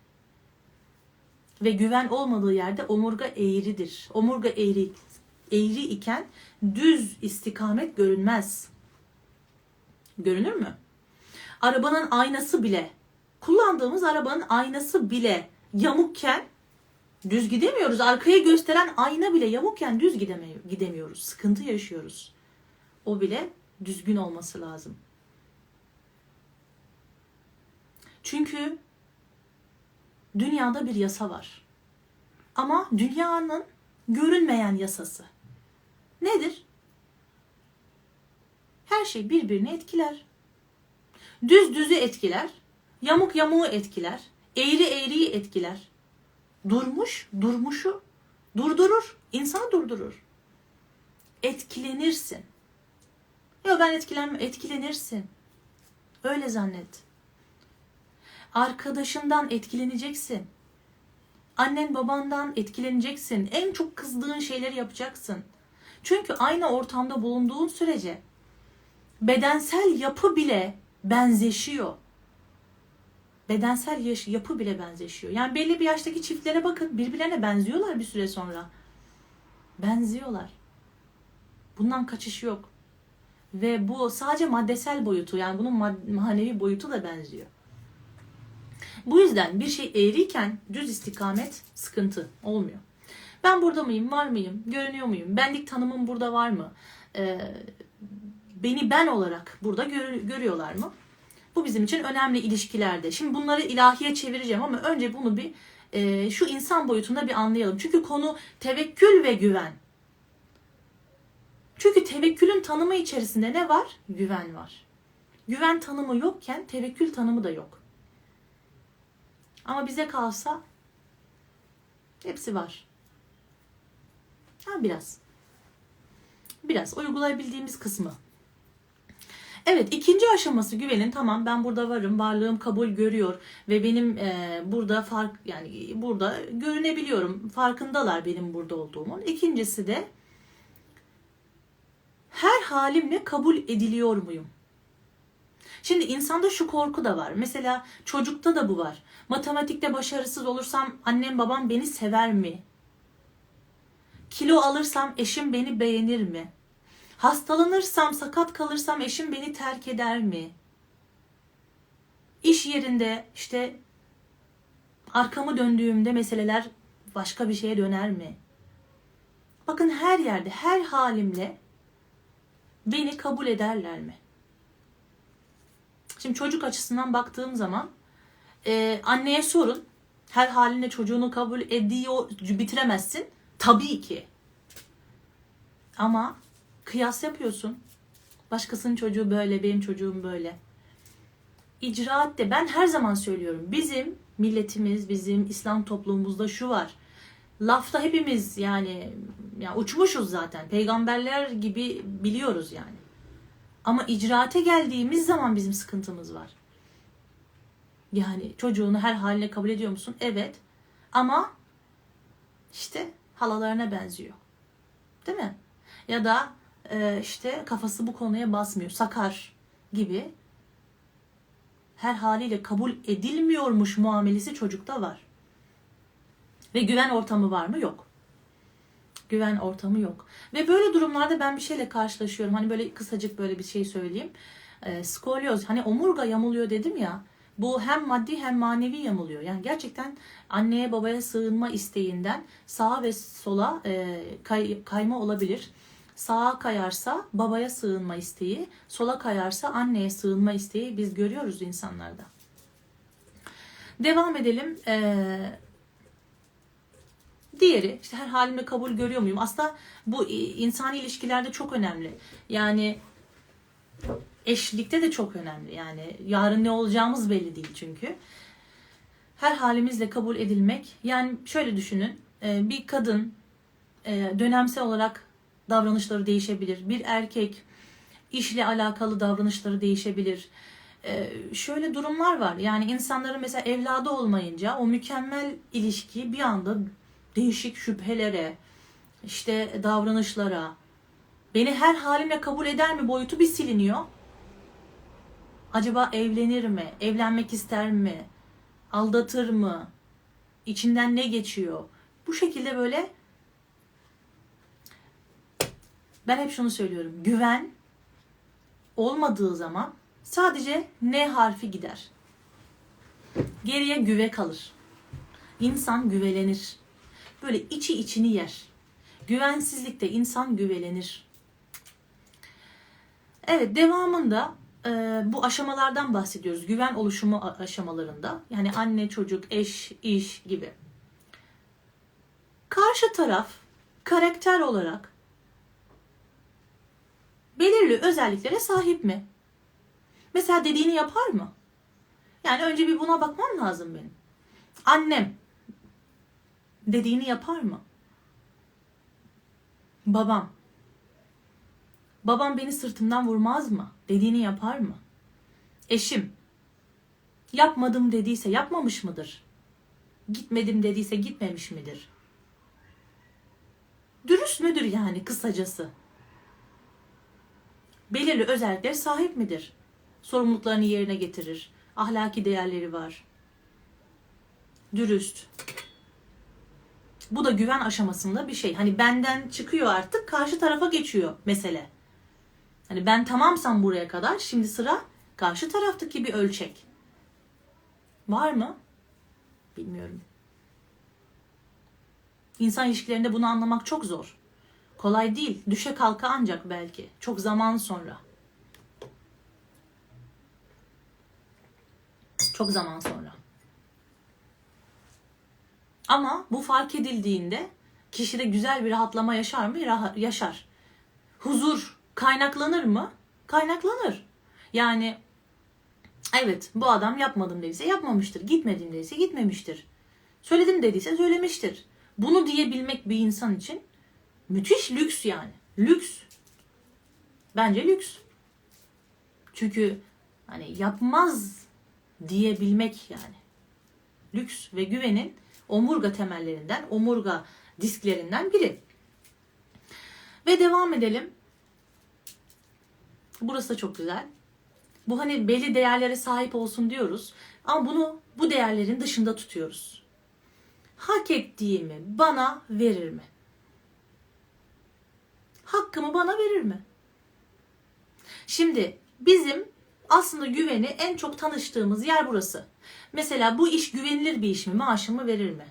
Ve güven olmadığı yerde omurga eğridir. Omurga eğri, eğri iken düz istikamet görünmez. Görünür mü? Arabanın aynası bile, kullandığımız arabanın aynası bile yamukken düz gidemiyoruz. Arkaya gösteren ayna bile yamukken düz gidemiyoruz. Sıkıntı yaşıyoruz. O bile düzgün olması lazım. Çünkü dünyada bir yasa var. Ama dünyanın görünmeyen yasası. Nedir? Her şey birbirini etkiler. Düz düzü etkiler, yamuk yamuğu etkiler, eğri eğriyi etkiler. Durmuş, durmuşu durdurur, insanı durdurur. Etkilenirsin. Ya ben etkilenmem, etkilenirsin. Öyle zannet. Arkadaşından etkileneceksin. Annen babandan etkileneceksin. En çok kızdığın şeyleri yapacaksın. Çünkü aynı ortamda bulunduğun sürece bedensel yapı bile benzeşiyor. Bedensel yapı bile benzeşiyor. Yani belli bir yaştaki çiftlere bakın. Birbirlerine benziyorlar bir süre sonra. Benziyorlar. Bundan kaçış yok. Ve bu sadece maddesel boyutu. Yani bunun manevi boyutu da benziyor. Bu yüzden bir şey eğriyken düz istikamet sıkıntı olmuyor. Ben burada mıyım, var mıyım, görünüyor muyum? Benlik tanımım burada var mı? Ee, beni ben olarak burada gör, görüyorlar mı? Bu bizim için önemli ilişkilerde. Şimdi bunları ilahiye çevireceğim ama önce bunu bir e, şu insan boyutunda bir anlayalım. Çünkü konu tevekkül ve güven. Çünkü tevekkülün tanımı içerisinde ne var? Güven var. Güven tanımı yokken tevekkül tanımı da yok. Ama bize kalsa hepsi var. Ha biraz. Biraz uygulayabildiğimiz kısmı. Evet, ikinci aşaması güvenin, tamam ben burada varım, varlığım kabul görüyor ve benim e, burada fark yani burada görünebiliyorum. Farkındalar benim burada olduğumun. İkincisi de her halimle kabul ediliyor muyum? Şimdi insanda şu korku da var. Mesela çocukta da bu var. Matematikte başarısız olursam annem babam beni sever mi? Kilo alırsam eşim beni beğenir mi? Hastalanırsam, sakat kalırsam eşim beni terk eder mi? İş yerinde işte arkamı döndüğümde meseleler başka bir şeye döner mi? Bakın her yerde, her halimle beni kabul ederler mi? Şimdi çocuk açısından baktığım zaman e, anneye sorun. Her haline çocuğunu kabul ediyor, bitiremezsin. Tabii ki. Ama kıyas yapıyorsun. Başkasının çocuğu böyle, benim çocuğum böyle. İcraatte ben her zaman söylüyorum. Bizim milletimiz, bizim İslam toplumumuzda şu var. Lafta hepimiz yani, yani uçmuşuz zaten. Peygamberler gibi biliyoruz yani. Ama icraate geldiğimiz zaman bizim sıkıntımız var. Yani çocuğunu her haline kabul ediyor musun? Evet. Ama işte halalarına benziyor. Değil mi? Ya da e, işte kafası bu konuya basmıyor. Sakar gibi. Her haliyle kabul edilmiyormuş muamelesi çocukta var. Ve güven ortamı var mı? Yok. Güven ortamı yok. Ve böyle durumlarda ben bir şeyle karşılaşıyorum. Hani böyle kısacık böyle bir şey söyleyeyim. E, skolyoz, hani omurga yamuluyor dedim ya. Bu hem maddi hem manevi yamuluyor. Yani gerçekten anneye babaya sığınma isteğinden sağa ve sola e, kay, kayma olabilir. Sağa kayarsa babaya sığınma isteği, sola kayarsa anneye sığınma isteği biz görüyoruz insanlarda. Devam edelim. Ee, diğeri, işte her halimle kabul görüyor muyum? Aslında bu insani ilişkilerde çok önemli. Yani eşlilikte de çok önemli. Yani yarın ne olacağımız belli değil çünkü. Her halimizle kabul edilmek. Yani şöyle düşünün. Bir kadın dönemsel olarak davranışları değişebilir. Bir erkek işle alakalı davranışları değişebilir. Ee, şöyle durumlar var. Yani insanların mesela evladı olmayınca o mükemmel ilişki bir anda değişik şüphelere, işte davranışlara, beni her halimle kabul eder mi boyutu bir siliniyor. Acaba evlenir mi? Evlenmek ister mi? Aldatır mı? İçinden ne geçiyor? Bu şekilde böyle. Ben hep şunu söylüyorum. Güven olmadığı zaman sadece N harfi gider. Geriye güve kalır. İnsan güvelenir. Böyle içi içini yer. Güvensizlikte insan güvelenir. Evet, devamında e, bu aşamalardan bahsediyoruz. Güven oluşumu aşamalarında. Yani anne, çocuk, eş, iş gibi. Karşı taraf karakter olarak belirli özelliklere sahip mi? Mesela dediğini yapar mı? Yani önce bir buna bakmam lazım benim. Annem dediğini yapar mı? Babam. Babam beni sırtımdan vurmaz mı? Dediğini yapar mı? Eşim. Yapmadım dediyse yapmamış mıdır? Gitmedim dediyse gitmemiş midir? Dürüst müdür yani kısacası? Belirli özelliklere sahip midir? Sorumluluklarını yerine getirir. Ahlaki değerleri var. Dürüst. Bu da güven aşamasında bir şey. Hani benden çıkıyor artık, karşı tarafa geçiyor mesele. Hani ben tamamsam buraya kadar, şimdi sıra karşı taraftaki bir ölçek. Var mı? Bilmiyorum. İnsan ilişkilerinde bunu anlamak çok zor. Kolay değil. Düşe kalka ancak belki. Çok zaman sonra. Çok zaman sonra. Ama bu fark edildiğinde kişide güzel bir rahatlama yaşar mı? Rah- yaşar. Huzur kaynaklanır mı? Kaynaklanır. Yani evet, bu adam yapmadım dediyse yapmamıştır. Gitmedim dediyse gitmemiştir. Söyledim dediyse söylemiştir. Bunu diyebilmek bir insan için müthiş lüks yani. Lüks. Bence lüks. Çünkü hani yapmaz diyebilmek yani. Lüks ve güvenin omurga temellerinden, omurga disklerinden biri. Ve devam edelim. Burası da çok güzel. Bu hani belli değerlere sahip olsun diyoruz. Ama bunu bu değerlerin dışında tutuyoruz. Hak ettiğimi bana verir mi? Hakkımı bana verir mi? Şimdi bizim aslında güveni en çok tanıştığımız yer burası. Mesela bu iş güvenilir bir iş mi? Maaşımı verir mi?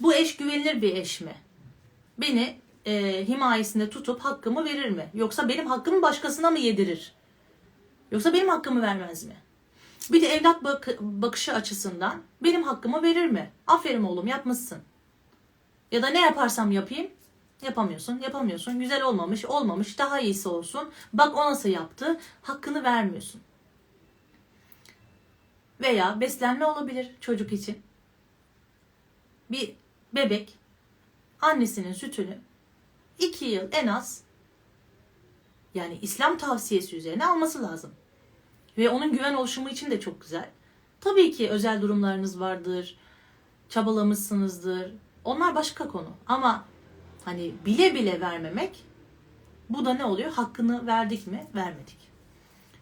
Bu eş güvenilir bir eş mi? Beni e, himayesinde tutup hakkımı verir mi? Yoksa benim hakkımı başkasına mı yedirir? Yoksa benim hakkımı vermez mi? Bir de evlat bak- bakışı açısından benim hakkımı verir mi? Aferin oğlum, yapmışsın. Ya da ne yaparsam yapayım. Yapamıyorsun, yapamıyorsun, güzel olmamış, olmamış, daha iyisi olsun. Bak o nasıl yaptı, hakkını vermiyorsun. Veya beslenme olabilir çocuk için. Bir bebek annesinin sütünü iki yıl en az, yani İslam tavsiyesi üzerine alması lazım. Ve onun güven oluşumu için de çok güzel. Tabii ki özel durumlarınız vardır, çabalamışsınızdır. Onlar başka konu ama... Hani bile bile vermemek, bu da ne oluyor? Hakkını verdik mi? Vermedik.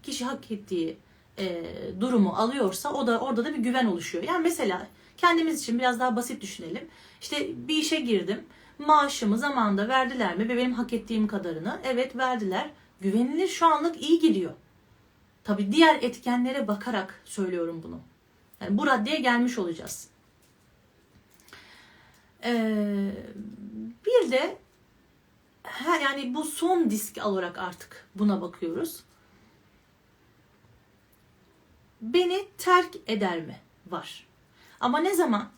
Kişi hak ettiği e, durumu alıyorsa o da orada da bir güven oluşuyor. Yani mesela kendimiz için biraz daha basit düşünelim. İşte bir işe girdim. Maaşımı zamanında verdiler mi ve benim hak ettiğim kadarını? Evet, verdiler. Güvenilir, şu anlık iyi gidiyor. Tabii diğer etkenlere bakarak söylüyorum bunu. Yani bu raddeye gelmiş olacağız. Ee, bir de her, yani bu son disk olarak artık buna bakıyoruz. Beni terk eder mi? Var. Ama ne zaman?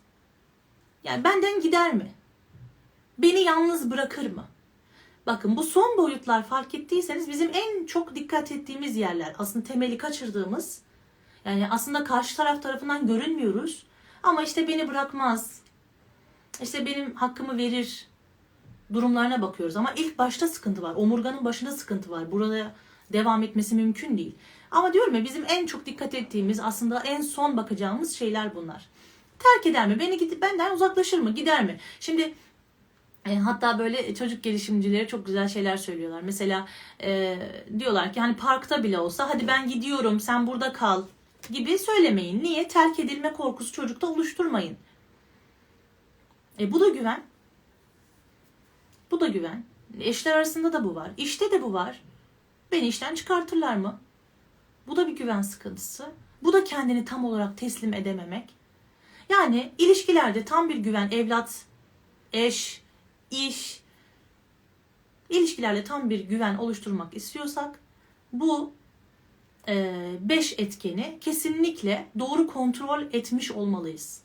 Yani benden gider mi? Beni yalnız bırakır mı? Bakın, bu son boyutlar fark ettiyseniz bizim en çok dikkat ettiğimiz yerler. Aslında temeli kaçırdığımız, yani aslında karşı taraf tarafından görünmüyoruz. Ama işte beni bırakmaz, işte benim hakkımı verir durumlarına bakıyoruz. Ama ilk başta sıkıntı var. Omurganın başında sıkıntı var. Burada devam etmesi mümkün değil. Ama diyorum ya, bizim en çok dikkat ettiğimiz, aslında en son bakacağımız şeyler bunlar. Terk eder mi? Beni gidip benden uzaklaşır mı? Gider mi? Şimdi e, hatta böyle çocuk gelişimcileri çok güzel şeyler söylüyorlar. Mesela e, diyorlar ki hani parkta bile olsa hadi ben gidiyorum sen burada kal gibi söylemeyin. Niye? Terk edilme korkusu çocukta oluşturmayın. E, bu da güven. Bu da güven. Eşler arasında da bu var. İşte de bu var. Beni işten çıkartırlar mı? Bu da bir güven sıkıntısı. Bu da kendini tam olarak teslim edememek. Yani ilişkilerde tam bir güven, evlat, eş, iş, ilişkilerle tam bir güven oluşturmak istiyorsak bu e, beş etkeni kesinlikle doğru kontrol etmiş olmalıyız.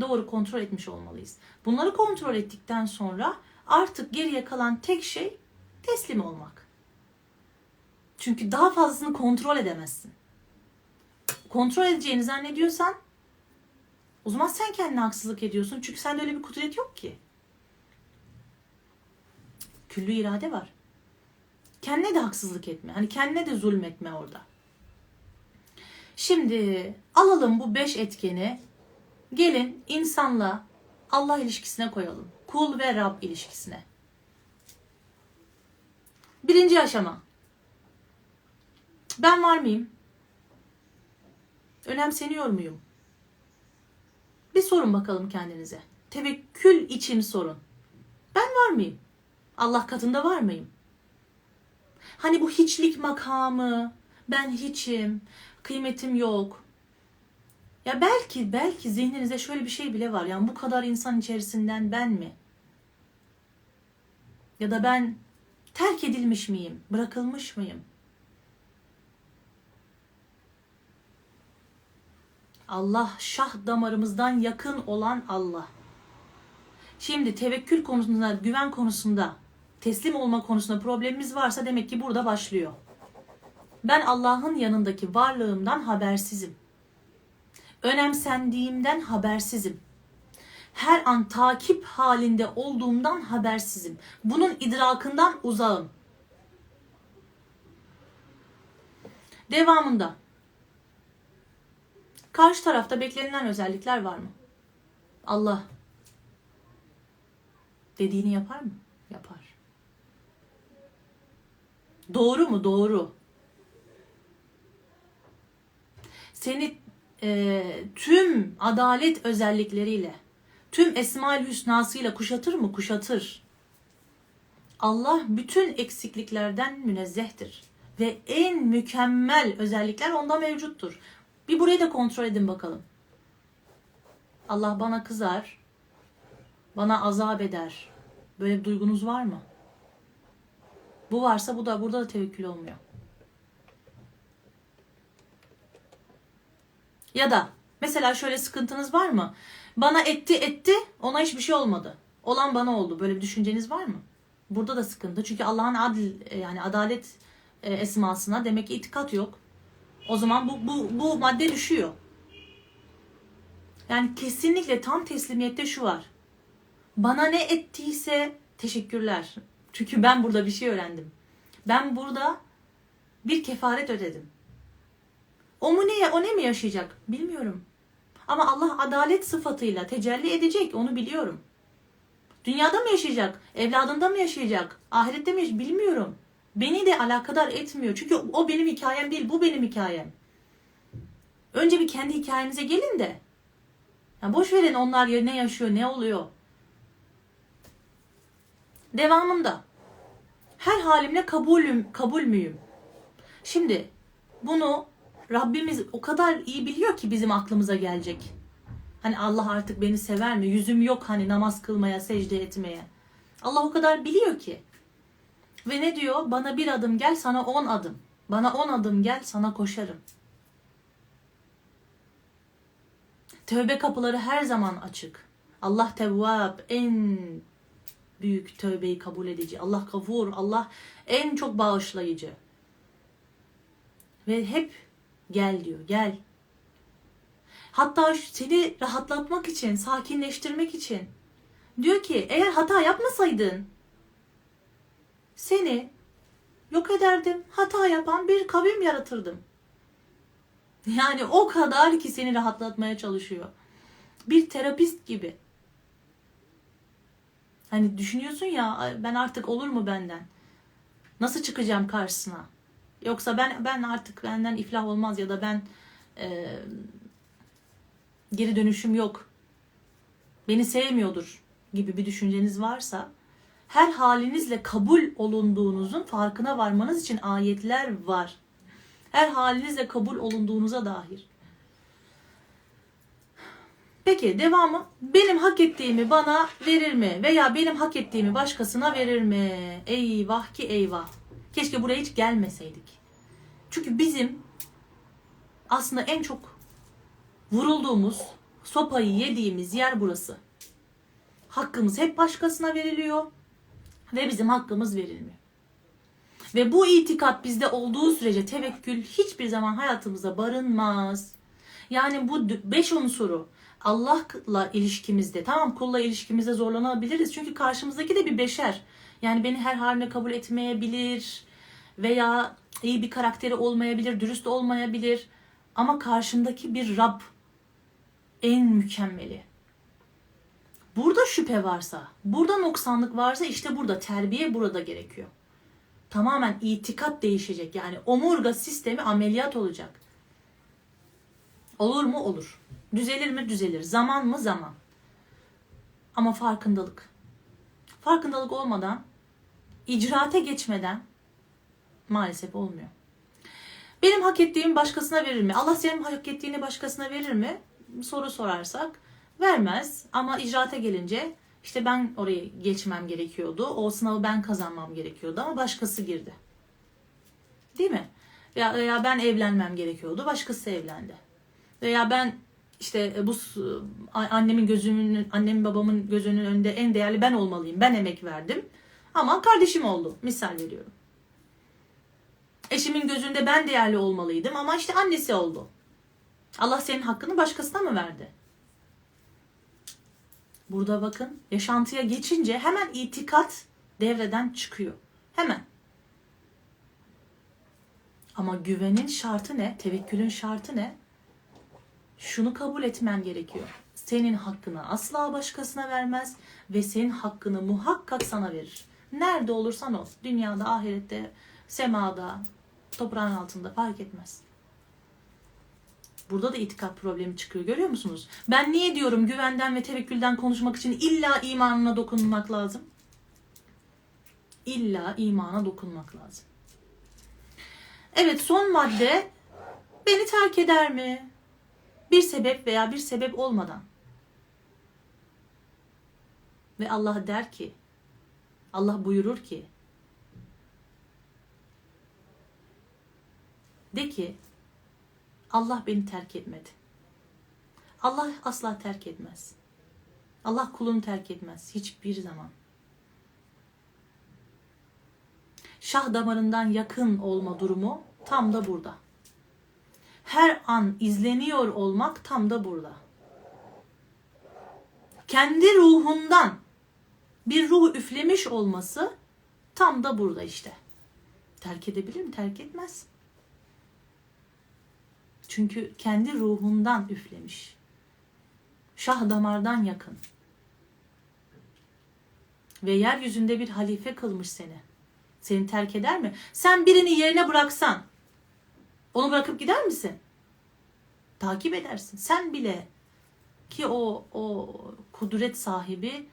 Doğru kontrol etmiş olmalıyız. Bunları kontrol ettikten sonra artık geriye kalan tek şey teslim olmak. Çünkü daha fazlasını kontrol edemezsin. Kontrol edeceğini zannediyorsan o zaman sen kendine haksızlık ediyorsun. Çünkü sende öyle bir kudret yok ki. Küllü irade var. Kendine de haksızlık etme. Hani kendine de zulmetme orada. Şimdi alalım bu beş etkeni. Gelin insanla Allah ilişkisine koyalım. Kul ve Rab ilişkisine. Birinci aşama. Ben var mıyım? Önemseniyor muyum? Bir sorun bakalım kendinize. Tevekkül için sorun. Ben var mıyım? Allah katında var mıyım? Hani bu hiçlik makamı, ben hiçim, kıymetim yok. Ya belki, belki zihninizde şöyle bir şey bile var. Yani bu kadar insan içerisinden ben mi? Ya da ben terk edilmiş miyim? Bırakılmış mıyım? Allah şah damarımızdan yakın olan Allah. Şimdi tevekkül konusunda, güven konusunda, teslim olma konusunda problemimiz varsa demek ki burada başlıyor. Ben Allah'ın yanındaki varlığımdan habersizim. Önemsendiğimden habersizim. Her an takip halinde olduğumdan habersizim. Bunun idrakından uzağım. Devamında. Karşı tarafta beklenilen özellikler var mı? Allah dediğini yapar mı? Yapar. Doğru mu? Doğru. Seni e, tüm adalet özellikleriyle, tüm Esma-ül Hüsna'sıyla kuşatır mı? Kuşatır. Allah bütün eksikliklerden münezzehtir. Ve en mükemmel özellikler onda mevcuttur. Bir burayı da kontrol edin bakalım. Allah bana kızar, bana azap eder. Böyle bir duygunuz var mı? Bu varsa bu da burada da tevekkül olmuyor. Ya da mesela şöyle sıkıntınız var mı? Bana etti etti, ona hiçbir şey olmadı. Olan bana oldu. Böyle bir düşünceniz var mı? Burada da sıkıntı. Çünkü Allah'ın adil, yani adalet esmasına demek ki itikat yok. O zaman bu, bu, bu madde düşüyor. Yani kesinlikle tam teslimiyette şu var. Bana ne ettiyse teşekkürler. Çünkü ben burada bir şey öğrendim. Ben burada bir kefaret ödedim. O mu ne, o ne mi yaşayacak bilmiyorum. Ama Allah adalet sıfatıyla tecelli edecek, onu biliyorum. Dünyada mı yaşayacak? Evladında mı yaşayacak? Ahirette mi yaşayacak? Bilmiyorum. Beni de alakadar etmiyor. Çünkü o benim hikayem değil. Bu benim hikayem. Önce bir kendi hikayenize gelin de. Yani boş verin onlar ne yaşıyor, ne oluyor. Devamında her halimle kabulüm, kabul müyüm? Şimdi bunu Rabbimiz o kadar iyi biliyor ki bizim aklımıza gelecek. Hani Allah artık beni sever mi? Yüzüm yok hani namaz kılmaya, secde etmeye. Allah o kadar biliyor ki. Ve ne diyor? Bana bir adım gel, sana on adım. Bana on adım gel, sana koşarım. Tövbe kapıları her zaman açık. Allah Tevvab, en büyük tövbeyi kabul edici. Allah Gafur, Allah en çok bağışlayıcı. Ve hep gel diyor, gel. Hatta seni rahatlatmak için, sakinleştirmek için diyor ki eğer hata yapmasaydın seni yok ederdim. Hata yapan bir kavim yaratırdım. Yani o kadar ki seni rahatlatmaya çalışıyor. Bir terapist gibi. Hani düşünüyorsun ya, ben artık olur mu benden? Nasıl çıkacağım karşısına? Yoksa ben ben artık benden iflah olmaz ya da ben e, geri dönüşüm yok. Beni sevmiyordur gibi bir düşünceniz varsa her halinizle kabul olunduğunuzun farkına varmanız için ayetler var. Her halinizle kabul olunduğunuza dair. Peki devamı, benim hak ettiğimi bana verir mi? Veya benim hak ettiğimi başkasına verir mi? Eyvah ki eyvah. Keşke buraya hiç gelmeseydik. Çünkü bizim aslında en çok vurulduğumuz, sopayı yediğimiz yer burası. Hakkımız hep başkasına veriliyor ve bizim hakkımız verilmiyor. Ve bu itikat bizde olduğu sürece tevekkül hiçbir zaman hayatımıza barınmaz. Yani bu beş unsuru Allah'la ilişkimizde, tamam kulla ilişkimizde zorlanabiliriz. Çünkü karşımızdaki de bir beşer. Yani beni her haline kabul etmeyebilir veya iyi bir karakteri olmayabilir, dürüst olmayabilir. Ama karşımdaki bir Rab en mükemmeli. Burada şüphe varsa, burada noksanlık varsa işte burada terbiye burada gerekiyor. Tamamen itikat değişecek. Yani omurga sistemi ameliyat olacak. Olur mu? Olur. Düzelir mi? Düzelir. Zaman mı? Zaman. Ama farkındalık. Farkındalık olmadan, icraate geçmeden maalesef olmuyor. Benim hak ettiğimi başkasına verir mi? Allah senin hak ettiğini başkasına verir mi? Soru sorarsak vermez. Ama icraata gelince işte ben oraya geçmem gerekiyordu. O sınavı ben kazanmam gerekiyordu ama başkası girdi. Değil mi? Ya, ya ben evlenmem gerekiyordu. Başkası evlendi. Veya ben İşte bu annemin gözümün, annemin babamın gözünün önünde en değerli ben olmalıyım. Ben emek verdim ama kardeşim oldu. Misal veriyorum. Eşimin gözünde ben değerli olmalıydım ama işte annesi oldu. Allah senin hakkını başkasına mı verdi? Burada bakın yaşantıya geçince hemen itikat devreden çıkıyor. Hemen. Ama güvenin şartı ne? Tevekkülün şartı ne? Şunu kabul etmen gerekiyor. Senin hakkını asla başkasına vermez ve senin hakkını muhakkak sana verir. Nerede olursan ol. Dünyada, ahirette, semada, toprağın altında fark etmez. Burada da itikat problemi çıkıyor. Görüyor musunuz? Ben niye diyorum güvenden ve tevekkülden konuşmak için illa imanına dokunmak lazım? İlla imana dokunmak lazım. Evet, son madde. Beni terk eder mi? Bir sebep veya bir sebep olmadan. Ve Allah der ki, Allah buyurur ki, de ki, Allah beni terk etmedi. Allah asla terk etmez. Allah kulunu terk etmez hiçbir zaman. Şah damarından yakın olma durumu tam da burada. Her an izleniyor olmak tam da burada. Kendi ruhundan bir ruh üflemiş olması tam da burada işte. Terk edebilir mi? Terk etmez. Çünkü kendi ruhundan üflemiş. Şah damardan yakın. Ve yeryüzünde bir halife kılmış seni. Seni terk eder mi? Sen birini yerine bıraksan, onu bırakıp gider misin? Takip edersin. Sen bile ki o o kudret sahibi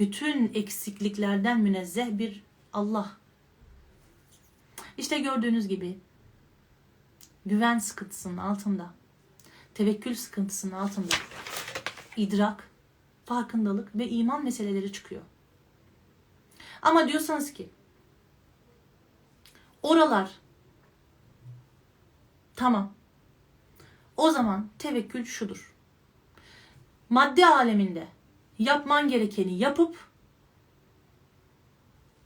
bütün eksikliklerden münezzeh bir Allah. İşte gördüğünüz gibi güven sıkıntısının altında, tevekkül sıkıntısının altında idrak, farkındalık ve iman meseleleri çıkıyor. Ama diyorsanız ki oralar tamam. O zaman tevekkül şudur. Madde aleminde yapman gerekeni yapıp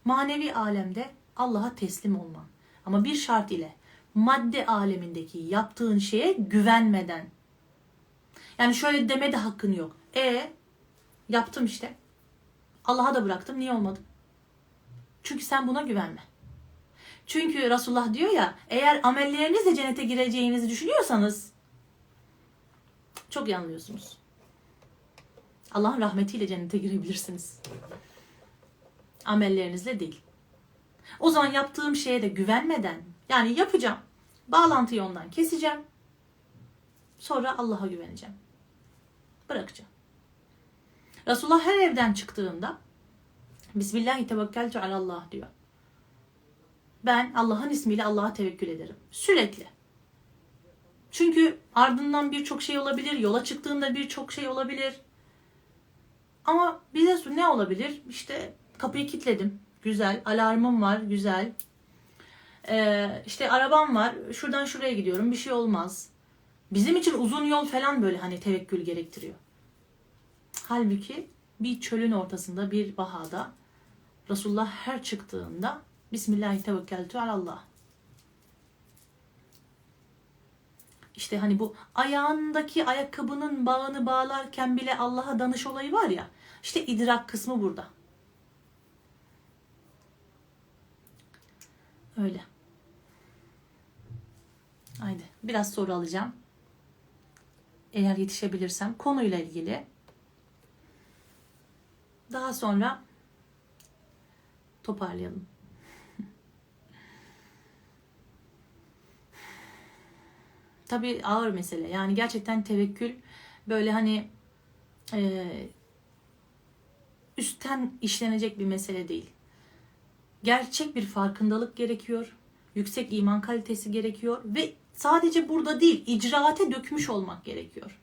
manevi alemde Allah'a teslim olman. Ama bir şart ile madde alemindeki yaptığın şeye güvenmeden. Yani şöyle deme de hakkın yok. E yaptım işte. Allah'a da bıraktım. Niye olmadı? Çünkü sen buna güvenme. Çünkü Resulullah diyor ya, eğer amellerinizle cennete gireceğinizi düşünüyorsanız çok yanılıyorsunuz. Allah'ın rahmetiyle cennete girebilirsiniz. Amellerinizle değil. O zaman yaptığım şeye de güvenmeden, yani yapacağım, bağlantıyı ondan keseceğim, sonra Allah'a güveneceğim. Bırakacağım. Resulullah her evden çıktığında Bismillahi tevekkeltu alallah diyor. Ben Allah'ın ismiyle Allah'a tevekkül ederim. Sürekli. Çünkü ardından birçok şey olabilir. Yola çıktığında birçok şey olabilir. Ama bize ne olabilir? İşte kapıyı kilitledim. Güzel. Alarmım var. Güzel. Ee, işte arabam var. Şuradan şuraya gidiyorum. Bir şey olmaz. Bizim için uzun yol falan böyle hani tevekkül gerektiriyor. Halbuki bir çölün ortasında, bir bahada Resulullah her çıktığında Bismillahi tevekkeltu alallah. İşte hani bu ayağındaki ayakkabının bağını bağlarken bile Allah'a danış olayı var ya. İşte idrak kısmı burada. Öyle. Haydi biraz soru alacağım. Eğer yetişebilirsem konuyla ilgili. Daha sonra toparlayalım. Tabii ağır mesele. Yani gerçekten tevekkül böyle hani e, üstten işlenecek bir mesele değil. Gerçek bir farkındalık gerekiyor. Yüksek iman kalitesi gerekiyor. Ve sadece burada değil, icraate dökmüş olmak gerekiyor.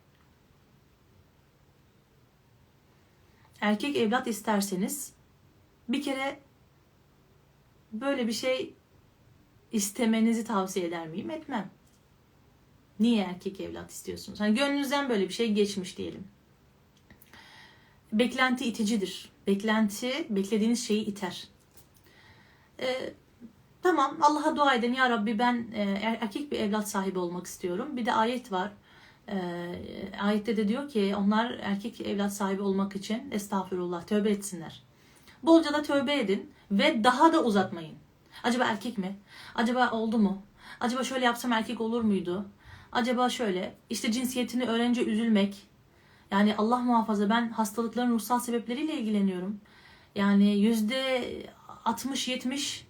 Erkek evlat isterseniz bir kere böyle bir şey istemenizi tavsiye eder miyim? Etmem. Niye erkek evlat istiyorsunuz? Hani gönlünüzden böyle bir şey geçmiş diyelim. Beklenti iticidir. Beklenti, beklediğiniz şeyi iter. Ee, tamam, Allah'a dua edin. Ya Rabbi ben e, erkek bir evlat sahibi olmak istiyorum. Bir de ayet var. Ee, ayette de diyor ki onlar erkek evlat sahibi olmak için estağfirullah tövbe etsinler. Bolca da tövbe edin ve daha da uzatmayın. Acaba erkek mi? Acaba oldu mu? Acaba şöyle yapsam erkek olur muydu? Acaba şöyle, işte cinsiyetini öğrenince üzülmek. Yani Allah muhafaza, ben hastalıkların ruhsal sebepleriyle ilgileniyorum. Yani yüzde altmış yetmiş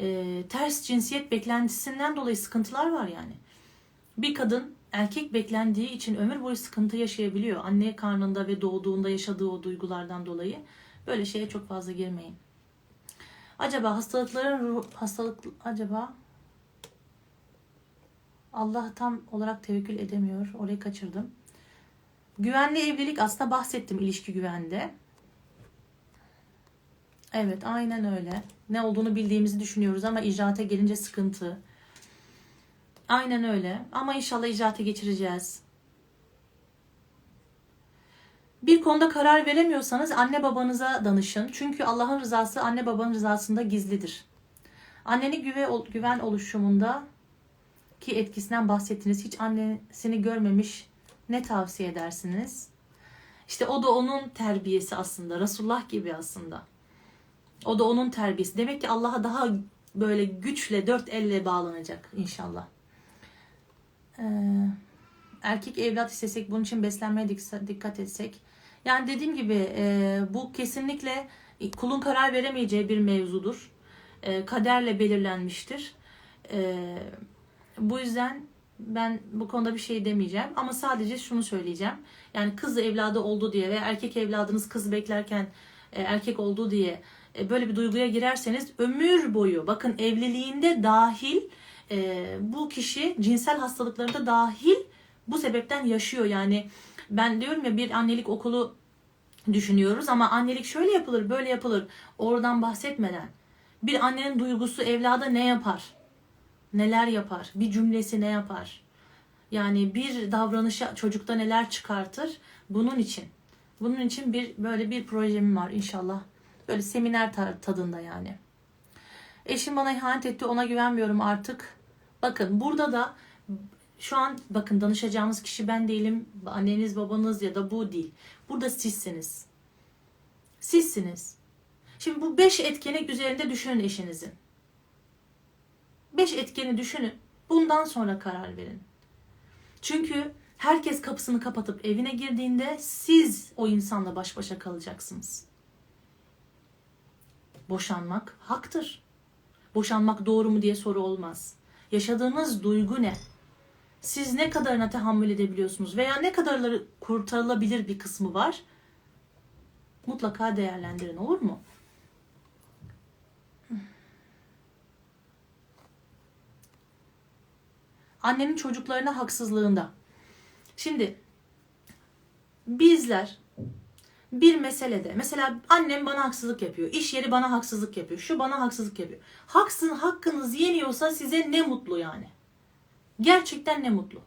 e, ters cinsiyet beklentisinden dolayı sıkıntılar var yani. Bir kadın erkek beklendiği için ömür boyu sıkıntı yaşayabiliyor. Anne karnında ve doğduğunda yaşadığı o duygulardan dolayı. Böyle şeye çok fazla girmeyin. Acaba hastalıkların ruh, hastalık, acaba... Allah tam olarak tevekkül edemiyor. Orayı kaçırdım. Güvenli evlilik aslında bahsettim, ilişki güvende. Evet, aynen öyle. Ne olduğunu bildiğimizi düşünüyoruz ama icraate gelince sıkıntı. Aynen öyle. Ama inşallah icraate geçireceğiz. Bir konuda karar veremiyorsanız anne babanıza danışın. Çünkü Allah'ın rızası anne babanın rızasında gizlidir. Annenin güve, güven oluşumunda ki etkisinden bahsettiniz. Hiç annesini görmemiş, ne tavsiye edersiniz? İşte o da onun terbiyesi aslında. Resulullah gibi aslında. O da onun terbiyesi. Demek ki Allah'a daha böyle güçle, dört elle bağlanacak inşallah. Ee, erkek evlat istesek, bunun için beslenmeye dikkat etsek. Yani dediğim gibi e, bu kesinlikle kulun karar veremeyeceği bir mevzudur. E, kaderle belirlenmiştir. E, Bu yüzden ben bu konuda bir şey demeyeceğim. Ama sadece şunu söyleyeceğim. Yani kız evladı oldu diye ve erkek evladınız kız beklerken erkek olduğu diye böyle bir duyguya girerseniz ömür boyu, bakın evliliğinde dahil, bu kişi cinsel hastalıklarında dahil bu sebepten yaşıyor. Yani ben diyorum ya, bir annelik okulu düşünüyoruz ama annelik şöyle yapılır, böyle yapılır, oradan bahsetmeden bir annenin duygusu evlada ne yapar, neler yapar, bir cümlesi ne yapar, yani bir davranışa çocukta neler çıkartır, bunun için bunun için bir böyle bir projem var inşallah, böyle seminer tadında yani. Eşim bana ihanet etti, ona güvenmiyorum artık. Bakın burada da şu an bakın danışacağınız kişi ben değilim, anneniz, babanız ya da bu değil. Burada sizsiniz. Sizsiniz. Şimdi bu beş etkenek üzerinde düşünün eşinizin. Beş etkeni düşünün. Bundan sonra karar verin. Çünkü herkes kapısını kapatıp evine girdiğinde siz o insanla baş başa kalacaksınız. Boşanmak haktır. Boşanmak doğru mu diye soru olmaz. Yaşadığınız duygu ne? Siz ne kadarına tahammül edebiliyorsunuz veya ne kadarları kurtarılabilir bir kısmı var? Mutlaka değerlendirin, olur mu? Annenin çocuklarına haksızlığında. Şimdi bizler bir meselede, mesela annem bana haksızlık yapıyor, iş yeri bana haksızlık yapıyor, şu bana haksızlık yapıyor. Haksın, hakkınız yeniyorsa size ne mutlu yani. Gerçekten ne mutlu.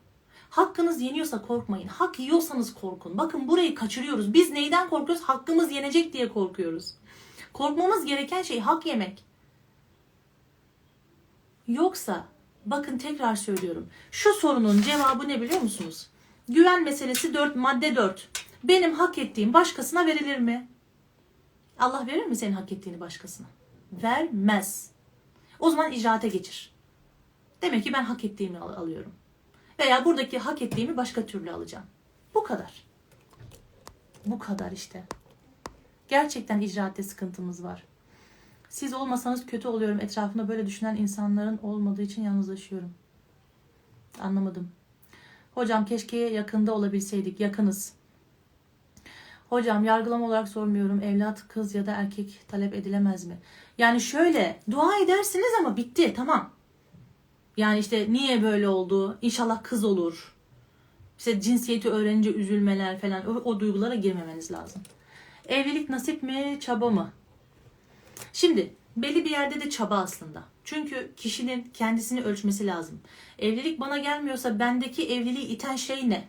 Hakkınız yeniyorsa korkmayın. Hak yiyorsanız korkun. Bakın burayı kaçırıyoruz. Biz neyden korkuyoruz? Hakkımız yenecek diye korkuyoruz. Korkmamız gereken şey hak yemek. Yoksa bakın tekrar söylüyorum. Şu sorunun cevabı ne biliyor musunuz? Güven meselesi dört, madde dört. Benim hak ettiğim başkasına verilir mi? Allah verir mi senin hak ettiğini başkasına? Vermez. O zaman icraate geçir. Demek ki ben hak ettiğimi al- alıyorum. Veya buradaki hak ettiğimi başka türlü alacağım. Bu kadar. Bu kadar işte. Gerçekten icraatte sıkıntımız var. Siz olmasanız kötü oluyorum. Etrafımda böyle düşünen insanların olmadığı için yalnızlaşıyorum. Anlamadım. Hocam keşke yakında olabilseydik. Yakınız. Hocam yargılama olarak sormuyorum. Evlat, kız ya da erkek talep edilemez mi? Yani şöyle, dua edersiniz ama bitti, tamam. Yani işte niye böyle oldu? İnşallah kız olur. İşte cinsiyeti öğrenince üzülmeler falan. O, o duygulara girmemeniz lazım. Evlilik nasip mi, çaba mı? Şimdi belli bir yerde de çaba aslında. Çünkü kişinin kendisini ölçmesi lazım. Evlilik bana gelmiyorsa bendeki evliliği iten şey ne?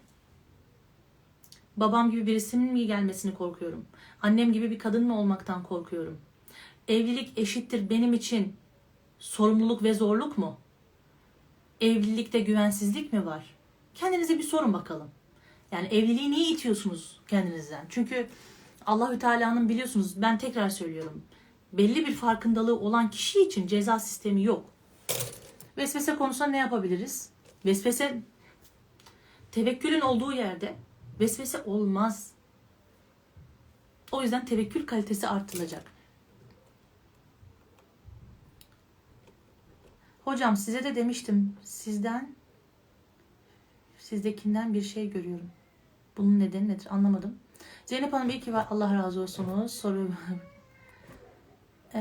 Babam gibi birisinin mi gelmesini korkuyorum? Annem gibi bir kadın mı olmaktan korkuyorum? Evlilik eşittir benim için sorumluluk ve zorluk mu? Evlilikte güvensizlik mi var? Kendinize bir sorun bakalım. Yani evliliği niye itiyorsunuz kendinizden? Çünkü Allahü Teala'nın, biliyorsunuz, ben tekrar söylüyorum, belli bir farkındalığı olan kişi için ceza sistemi yok. Vesvese konusunda ne yapabiliriz? Vesvese, tevekkülün olduğu yerde vesvese olmaz. O yüzden tevekkül kalitesi artılacak. Hocam size de demiştim, sizden, sizdekinden bir şey görüyorum. Bunun nedeni nedir? Anlamadım. Zeynep Hanım iyi ki var. Allah razı olsunuz. Soru. ee,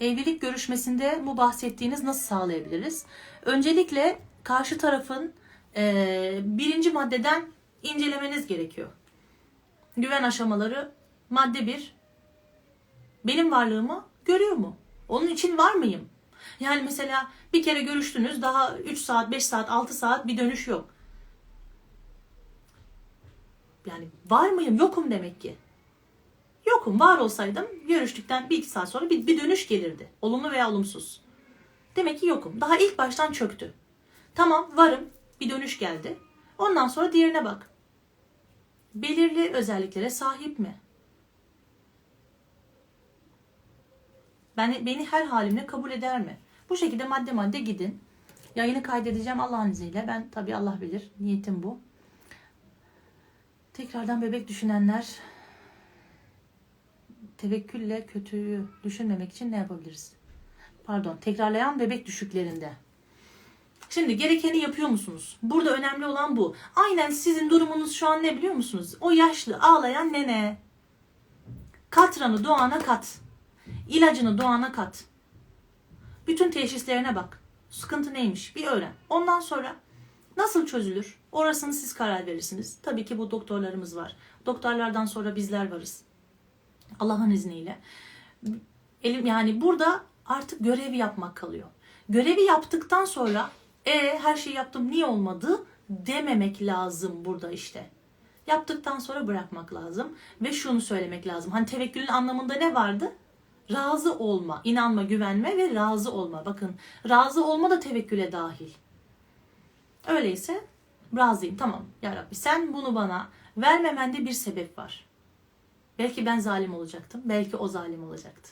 evlilik görüşmesinde bu bahsettiğiniz nasıl sağlayabiliriz? Öncelikle karşı tarafın e, birinci maddeden incelemeniz gerekiyor. Güven aşamaları madde bir. Benim varlığımı görüyor mu? Onun için var mıyım? Yani mesela bir kere görüştünüz, daha üç saat, beş saat, altı saat bir dönüş yok. Yani var mıyım? Yokum demek ki. Yokum. Var olsaydım görüştükten bir iki saat sonra bir, bir dönüş gelirdi. Olumlu veya olumsuz. Demek ki yokum. Daha ilk baştan çöktü. Tamam, varım. Bir dönüş geldi. Ondan sonra diğerine bak. Belirli özelliklere sahip mi? Ben, beni her halimle kabul eder mi? Bu şekilde madde madde gidin. Yayını kaydedeceğim Allah'ın izniyle. Ben tabii, Allah bilir. Niyetim bu. Tekrardan bebek düşünenler, tevekkülle kötüyü düşünmemek için ne yapabiliriz? Pardon. Tekrarlayan bebek düşüklerinde. Şimdi gerekeni yapıyor musunuz? Burada önemli olan bu. Aynen sizin durumunuz şu an ne biliyor musunuz? O yaşlı ağlayan nene. Katranı doğana kat. İlacını doğana kat. Bütün teşhislerine bak. Sıkıntı neymiş? Bir öğren. Ondan sonra nasıl çözülür? Orasını siz karar verirsiniz. Tabii ki bu doktorlarımız var. Doktorlardan sonra bizler varız. Allah'ın izniyle. Elim yani burada artık görevi yapmak kalıyor. Görevi yaptıktan sonra e her şeyi yaptım niye olmadı dememek lazım burada işte. Yaptıktan sonra bırakmak lazım ve şunu söylemek lazım. Hani tevekkülün anlamında ne vardı? Razı olma, inanma, güvenme ve razı olma. Bakın razı olma da tevekküle dahil. Öyleyse razıyım, tamam ya Rabbi sen bunu bana vermemende bir sebep var. Belki ben zalim olacaktım, belki o zalim olacaktı.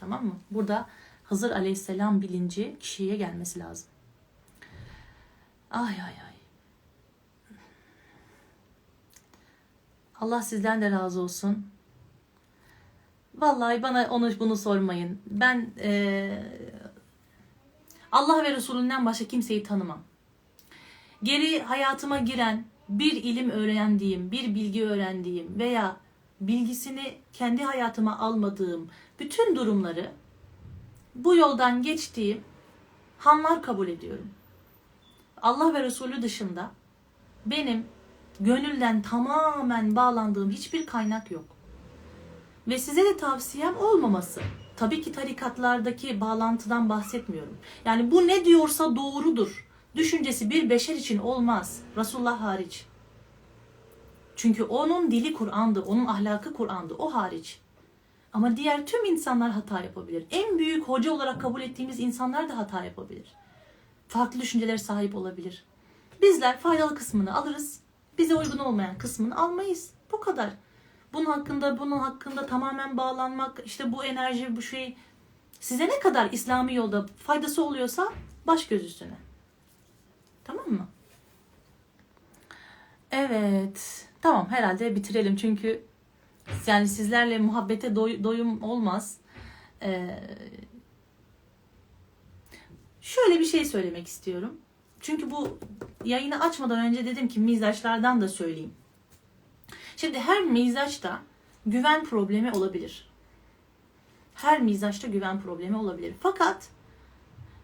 Tamam mı? Burada Hızır Aleyhisselam bilinci kişiye gelmesi lazım. Ay ay ay. Allah sizden de razı olsun. Vallahi bana onu bunu sormayın. Ben ee, Allah ve Resulünden başka kimseyi tanımam. Geri hayatıma giren, bir ilim öğrendiğim, bir bilgi öğrendiğim veya bilgisini kendi hayatıma almadığım bütün durumları bu yoldan geçtiğim hanlar kabul ediyorum. Allah ve Resulü dışında benim gönülden tamamen bağlandığım hiçbir kaynak yok. Ve size de tavsiyem olmaması. Tabii ki tarikatlardaki bağlantıdan bahsetmiyorum. Yani bu ne diyorsa doğrudur. Düşüncesi bir beşer için olmaz. Resulullah hariç. Çünkü onun dili Kur'an'dı, onun ahlakı Kur'an'dı, o hariç. Ama diğer tüm insanlar hata yapabilir. En büyük hoca olarak kabul ettiğimiz insanlar da hata yapabilir. Farklı düşüncelere sahip olabilir. Bizler faydalı kısmını alırız, bize uygun olmayan kısmını almayız. Bu kadar. Bunun hakkında, bunun hakkında tamamen bağlanmak, işte bu enerji, bu şey size ne kadar İslami yolda faydası oluyorsa baş göz üstüne. Tamam mı? Evet. Tamam herhalde bitirelim çünkü yani sizlerle muhabbete doy, doyum olmaz. Ee, şöyle bir şey söylemek istiyorum. Çünkü bu yayını açmadan önce dedim ki mizaçlardan da söyleyeyim. Şimdi her mizaçta güven problemi olabilir. Her mizaçta güven problemi olabilir. Fakat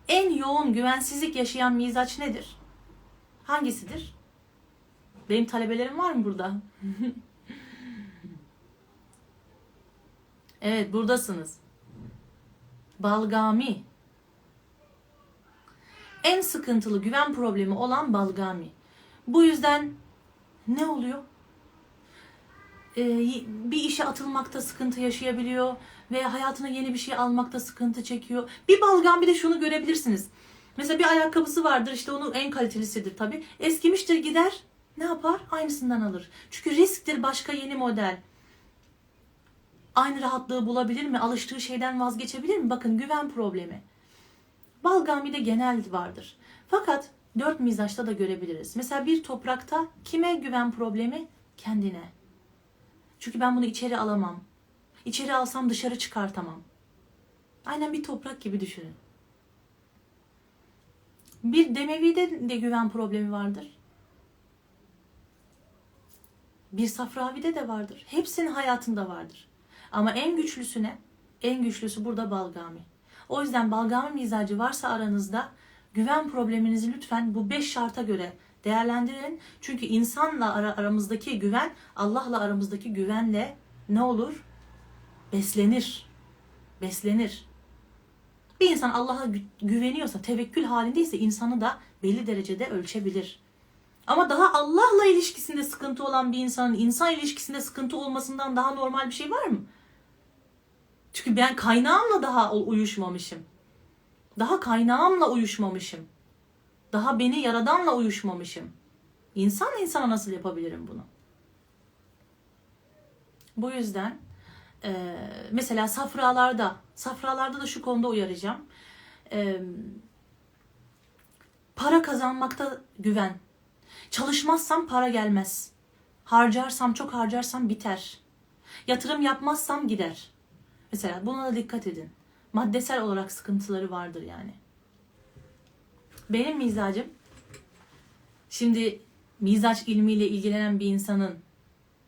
en yoğun güvensizlik yaşayan mizaç nedir? Hangisidir? Benim talebelerim var mı burada? Evet, buradasınız. Balgami. En sıkıntılı güven problemi olan balgami. Bu yüzden ne oluyor? Ee, bir işe atılmakta sıkıntı yaşayabiliyor ve hayatına yeni bir şey almakta sıkıntı çekiyor. Bir balgami de şunu görebilirsiniz. Mesela bir ayakkabısı vardır, işte onun en kalitelisidir tabii. Eskimiştir, gider. Ne yapar? Aynısından alır. Çünkü risktir başka yeni model. Aynı rahatlığı bulabilir mi? Alıştığı şeyden vazgeçebilir mi? Bakın güven problemi. Balgami'de genel vardır. Fakat dört mizaçta da görebiliriz. Mesela bir toprakta kime güven problemi? Kendine. Çünkü ben bunu içeri alamam. İçeri alsam dışarı çıkartamam. Aynen bir toprak gibi düşünün. Bir Demevi'de de güven problemi vardır. Bir Safravi'de de vardır. Hepsinin hayatında vardır. Ama en güçlüsüne, en güçlüsü burada balgami. O yüzden balgami mizacı varsa aranızda güven probleminizi lütfen bu beş şarta göre değerlendirin. Çünkü insanla ara, aramızdaki güven, Allah'la aramızdaki güvenle ne olur? Beslenir. Beslenir. Bir insan Allah'a güveniyorsa, tevekkül halindeyse insanı da belli derecede ölçebilir. Ama daha Allah'la ilişkisinde sıkıntı olan bir insanın insan ilişkisinde sıkıntı olmasından daha normal bir şey var mı? Çünkü ben kaynağımla daha uyuşmamışım. Daha kaynağımla uyuşmamışım. Daha beni yaradanla uyuşmamışım. İnsan insana nasıl yapabilirim bunu? Bu yüzden e, mesela safralarda, safralarda da şu konuda uyaracağım. E, para kazanmakta güven. Çalışmazsam para gelmez. Harcarsam, çok harcarsam biter. Yatırım yapmazsam gider. Mesela buna da dikkat edin. Maddesel olarak sıkıntıları vardır yani. Benim mizacım, şimdi mizaç ilmiyle ilgilenen bir insanın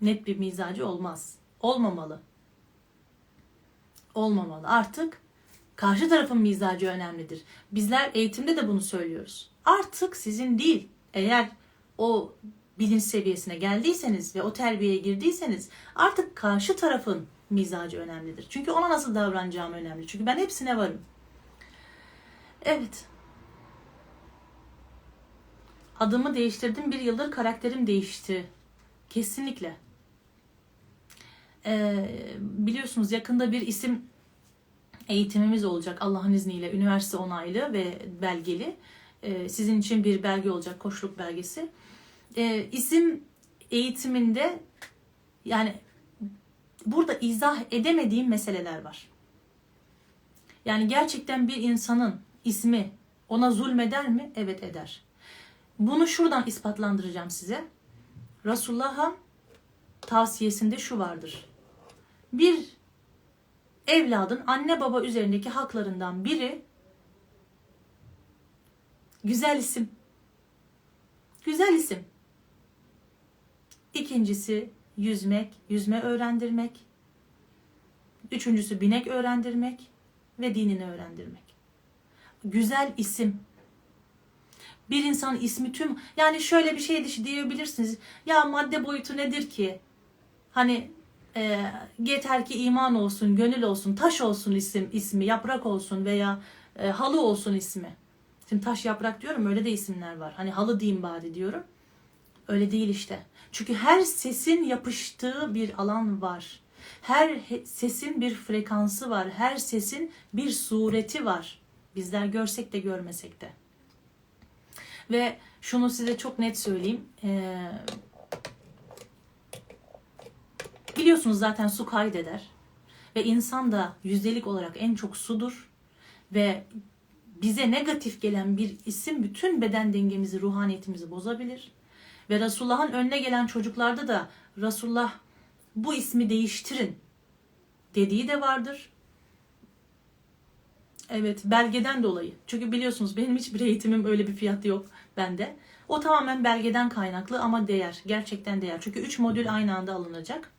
net bir mizacı olmaz. Olmamalı. Olmamalı. Artık karşı tarafın mizacı önemlidir. Bizler eğitimde de bunu söylüyoruz. Artık sizin değil. Eğer o bilinç seviyesine geldiyseniz ve o terbiyeye girdiyseniz artık karşı tarafın mizacı önemlidir. Çünkü ona nasıl davranacağım önemli. Çünkü ben hepsine varım. Evet. Adımı değiştirdim. Bir yıldır karakterim değişti. Kesinlikle. Ee, biliyorsunuz yakında bir isim eğitimimiz olacak. Allah'ın izniyle üniversite onaylı ve belgeli. Ee, sizin için bir belge olacak. Koçluk belgesi. Ee, isim eğitiminde yani burada izah edemediğim meseleler var. Yani gerçekten bir insanın ismi ona zulmeder mi? Evet eder. Bunu şuradan ispatlandıracağım size. Resulullah'ın tavsiyesinde şu vardır. Bir evladın anne baba üzerindeki haklarından biri güzel isim. Güzel isim. İkincisi yüzmek, yüzme öğrendirmek. Üçüncüsü binek öğrendirmek ve dinini öğrendirmek. Güzel isim. Bir insanın ismi tüm, yani şöyle bir şey diyebilirsiniz. Ya madde boyutu nedir ki? Hani e, yeter ki iman olsun, gönül olsun, taş olsun isim, ismi, yaprak olsun veya e, halı olsun ismi. Şimdi taş yaprak diyorum, öyle de isimler var. Hani halı diyeyim bari diyorum. Öyle değil işte. Çünkü her sesin yapıştığı bir alan var. Her sesin bir frekansı var. Her sesin bir sureti var. Bizler görsek de görmesek de. Ve şunu size çok net söyleyeyim. Ee, biliyorsunuz zaten su kaydeder. Ve insan da yüzdelik olarak en çok sudur. Ve bize negatif gelen bir isim bütün beden dengemizi, ruhaniyetimizi bozabilir. Ve Resulullah'ın önüne gelen çocuklarda da Resulullah bu ismi değiştirin dediği de vardır. Evet, belgeden dolayı. Çünkü biliyorsunuz benim hiçbir eğitimim öyle bir fiyatı yok bende. O tamamen belgeden kaynaklı ama değer. Gerçekten değer. Çünkü üç modül aynı anda alınacak.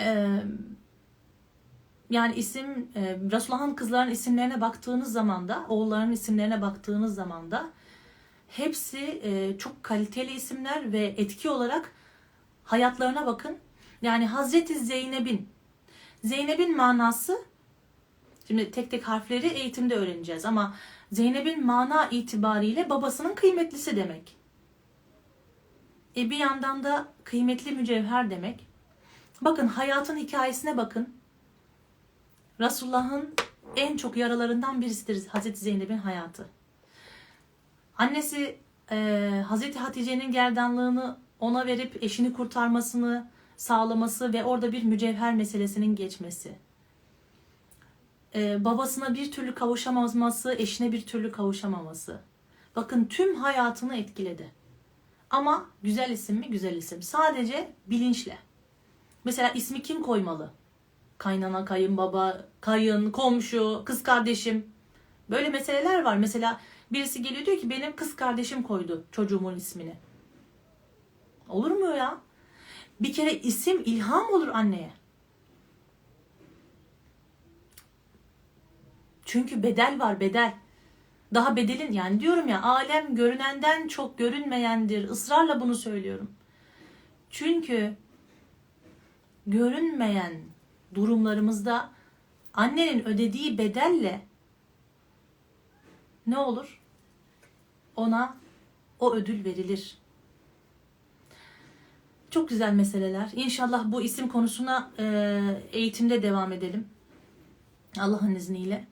Ee, yani isim, e, Resulullah'ın kızların isimlerine baktığınız zaman da, oğulların isimlerine baktığınız zaman da hepsi e, çok kaliteli isimler ve etki olarak hayatlarına bakın. Yani Hazreti Zeynep'in, Zeynep'in manası, şimdi tek tek harfleri eğitimde öğreneceğiz ama Zeynep'in mana itibariyle babasının kıymetlisi demek. E bir yandan da kıymetli mücevher demek. Bakın hayatın hikayesine bakın. Resulullah'ın en çok yaralarından birisidir Hazreti Zeynep'in hayatı. Annesi e, Hazreti Hatice'nin gerdanlığını ona verip eşini kurtarmasını sağlaması ve orada bir mücevher meselesinin geçmesi. Ee, babasına bir türlü kavuşamaması, eşine bir türlü kavuşamaması. Bakın tüm hayatını etkiledi. Ama güzel isim mi? Güzel isim. Sadece bilinçle. Mesela ismi kim koymalı? Kaynana, kayınbaba, kayın, komşu, kız kardeşim. Böyle meseleler var. Mesela birisi geliyor diyor ki benim kız kardeşim koydu çocuğumun ismini. Olur mu ya? Bir kere isim ilham olur anneye. Çünkü bedel var, bedel. Daha bedelin, yani diyorum ya, alem görünenden çok görünmeyendir. Israrla bunu söylüyorum. Çünkü görünmeyen durumlarımızda annenin ödediği bedelle ne olur? Ona o ödül verilir. Çok güzel meseleler. İnşallah bu isim konusuna e, eğitimde devam edelim. Allah'ın izniyle.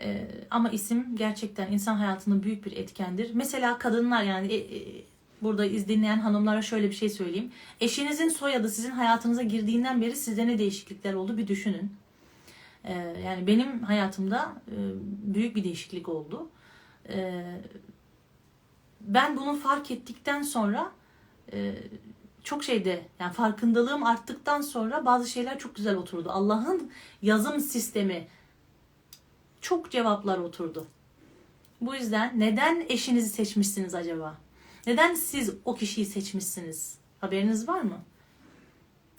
E, ama isim gerçekten insan hayatının büyük bir etkendir. Mesela kadınlar, yani e, e, burada izleyen hanımlara şöyle bir şey söyleyeyim. Eşinizin soyadı sizin hayatınıza girdiğinden beri sizde ne değişiklikler oldu bir düşünün. E, yani benim hayatımda e, büyük bir değişiklik oldu. E, ben bunu fark ettikten sonra e, çok şeyde, yani farkındalığım arttıktan sonra bazı şeyler çok güzel oturdu. Allah'ın yazım sistemi, çok cevaplar oturdu. Bu yüzden neden eşinizi seçmişsiniz acaba? Neden siz o kişiyi seçmişsiniz? Haberiniz var mı?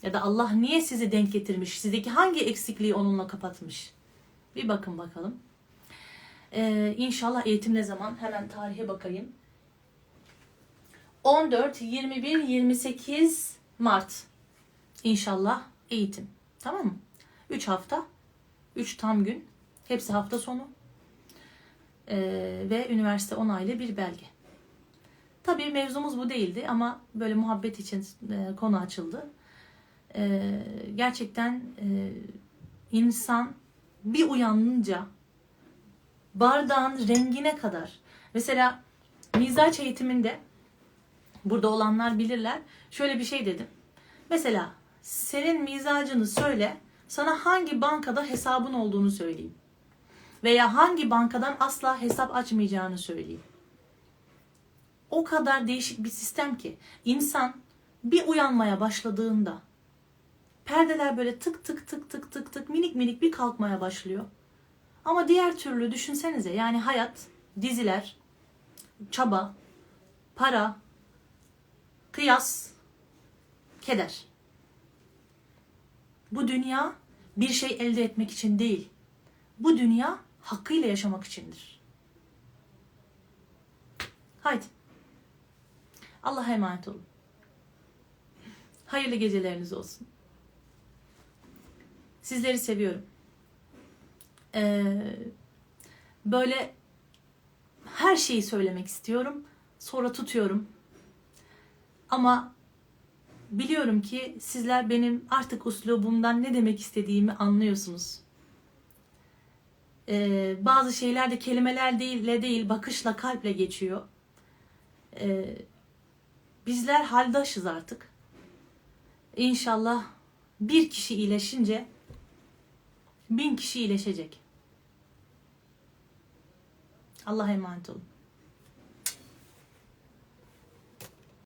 Ya da Allah niye sizi denk getirmiş? Sizdeki hangi eksikliği onunla kapatmış? Bir bakın bakalım. Ee, inşallah eğitim ne zaman? Hemen tarihe bakayım. on dört, yirmi bir, yirmi sekiz Mart. İnşallah eğitim. Tamam mı? üç hafta. üç tam gün. Hepsi hafta sonu. Ee, ve üniversite onaylı bir belge. Tabii mevzumuz bu değildi ama böyle muhabbet için e, konu açıldı. E, gerçekten e, insan bir uyanınca bardağın rengine kadar. Mesela mizaç eğitiminde burada olanlar bilirler. Şöyle bir şey dedim. Mesela senin mizacını söyle, sana hangi bankada hesabın olduğunu söyleyeyim. Veya hangi bankadan asla hesap açmayacağını söyleyeyim. O kadar değişik bir sistem ki insan bir uyanmaya başladığında perdeler böyle tık tık tık tık tık tık minik minik bir kalkmaya başlıyor. Ama diğer türlü düşünsenize, yani hayat, diziler, çaba, para, kıyas, keder. Bu dünya bir şey elde etmek için değil. Bu dünya hakkıyla yaşamak içindir. Haydi. Allah'a emanet olun. Hayırlı geceleriniz olsun. Sizleri seviyorum. Ee, böyle her şeyi söylemek istiyorum. Sonra tutuyorum. Ama biliyorum ki sizler benim artık üslubumdan ne demek istediğimi anlıyorsunuz. Ee, bazı şeyler de kelimeler değille değil, bakışla, kalple geçiyor. Ee, bizler haldaşız artık. İnşallah bir kişi iyileşince bin kişi iyileşecek. Allah'a emanet olun.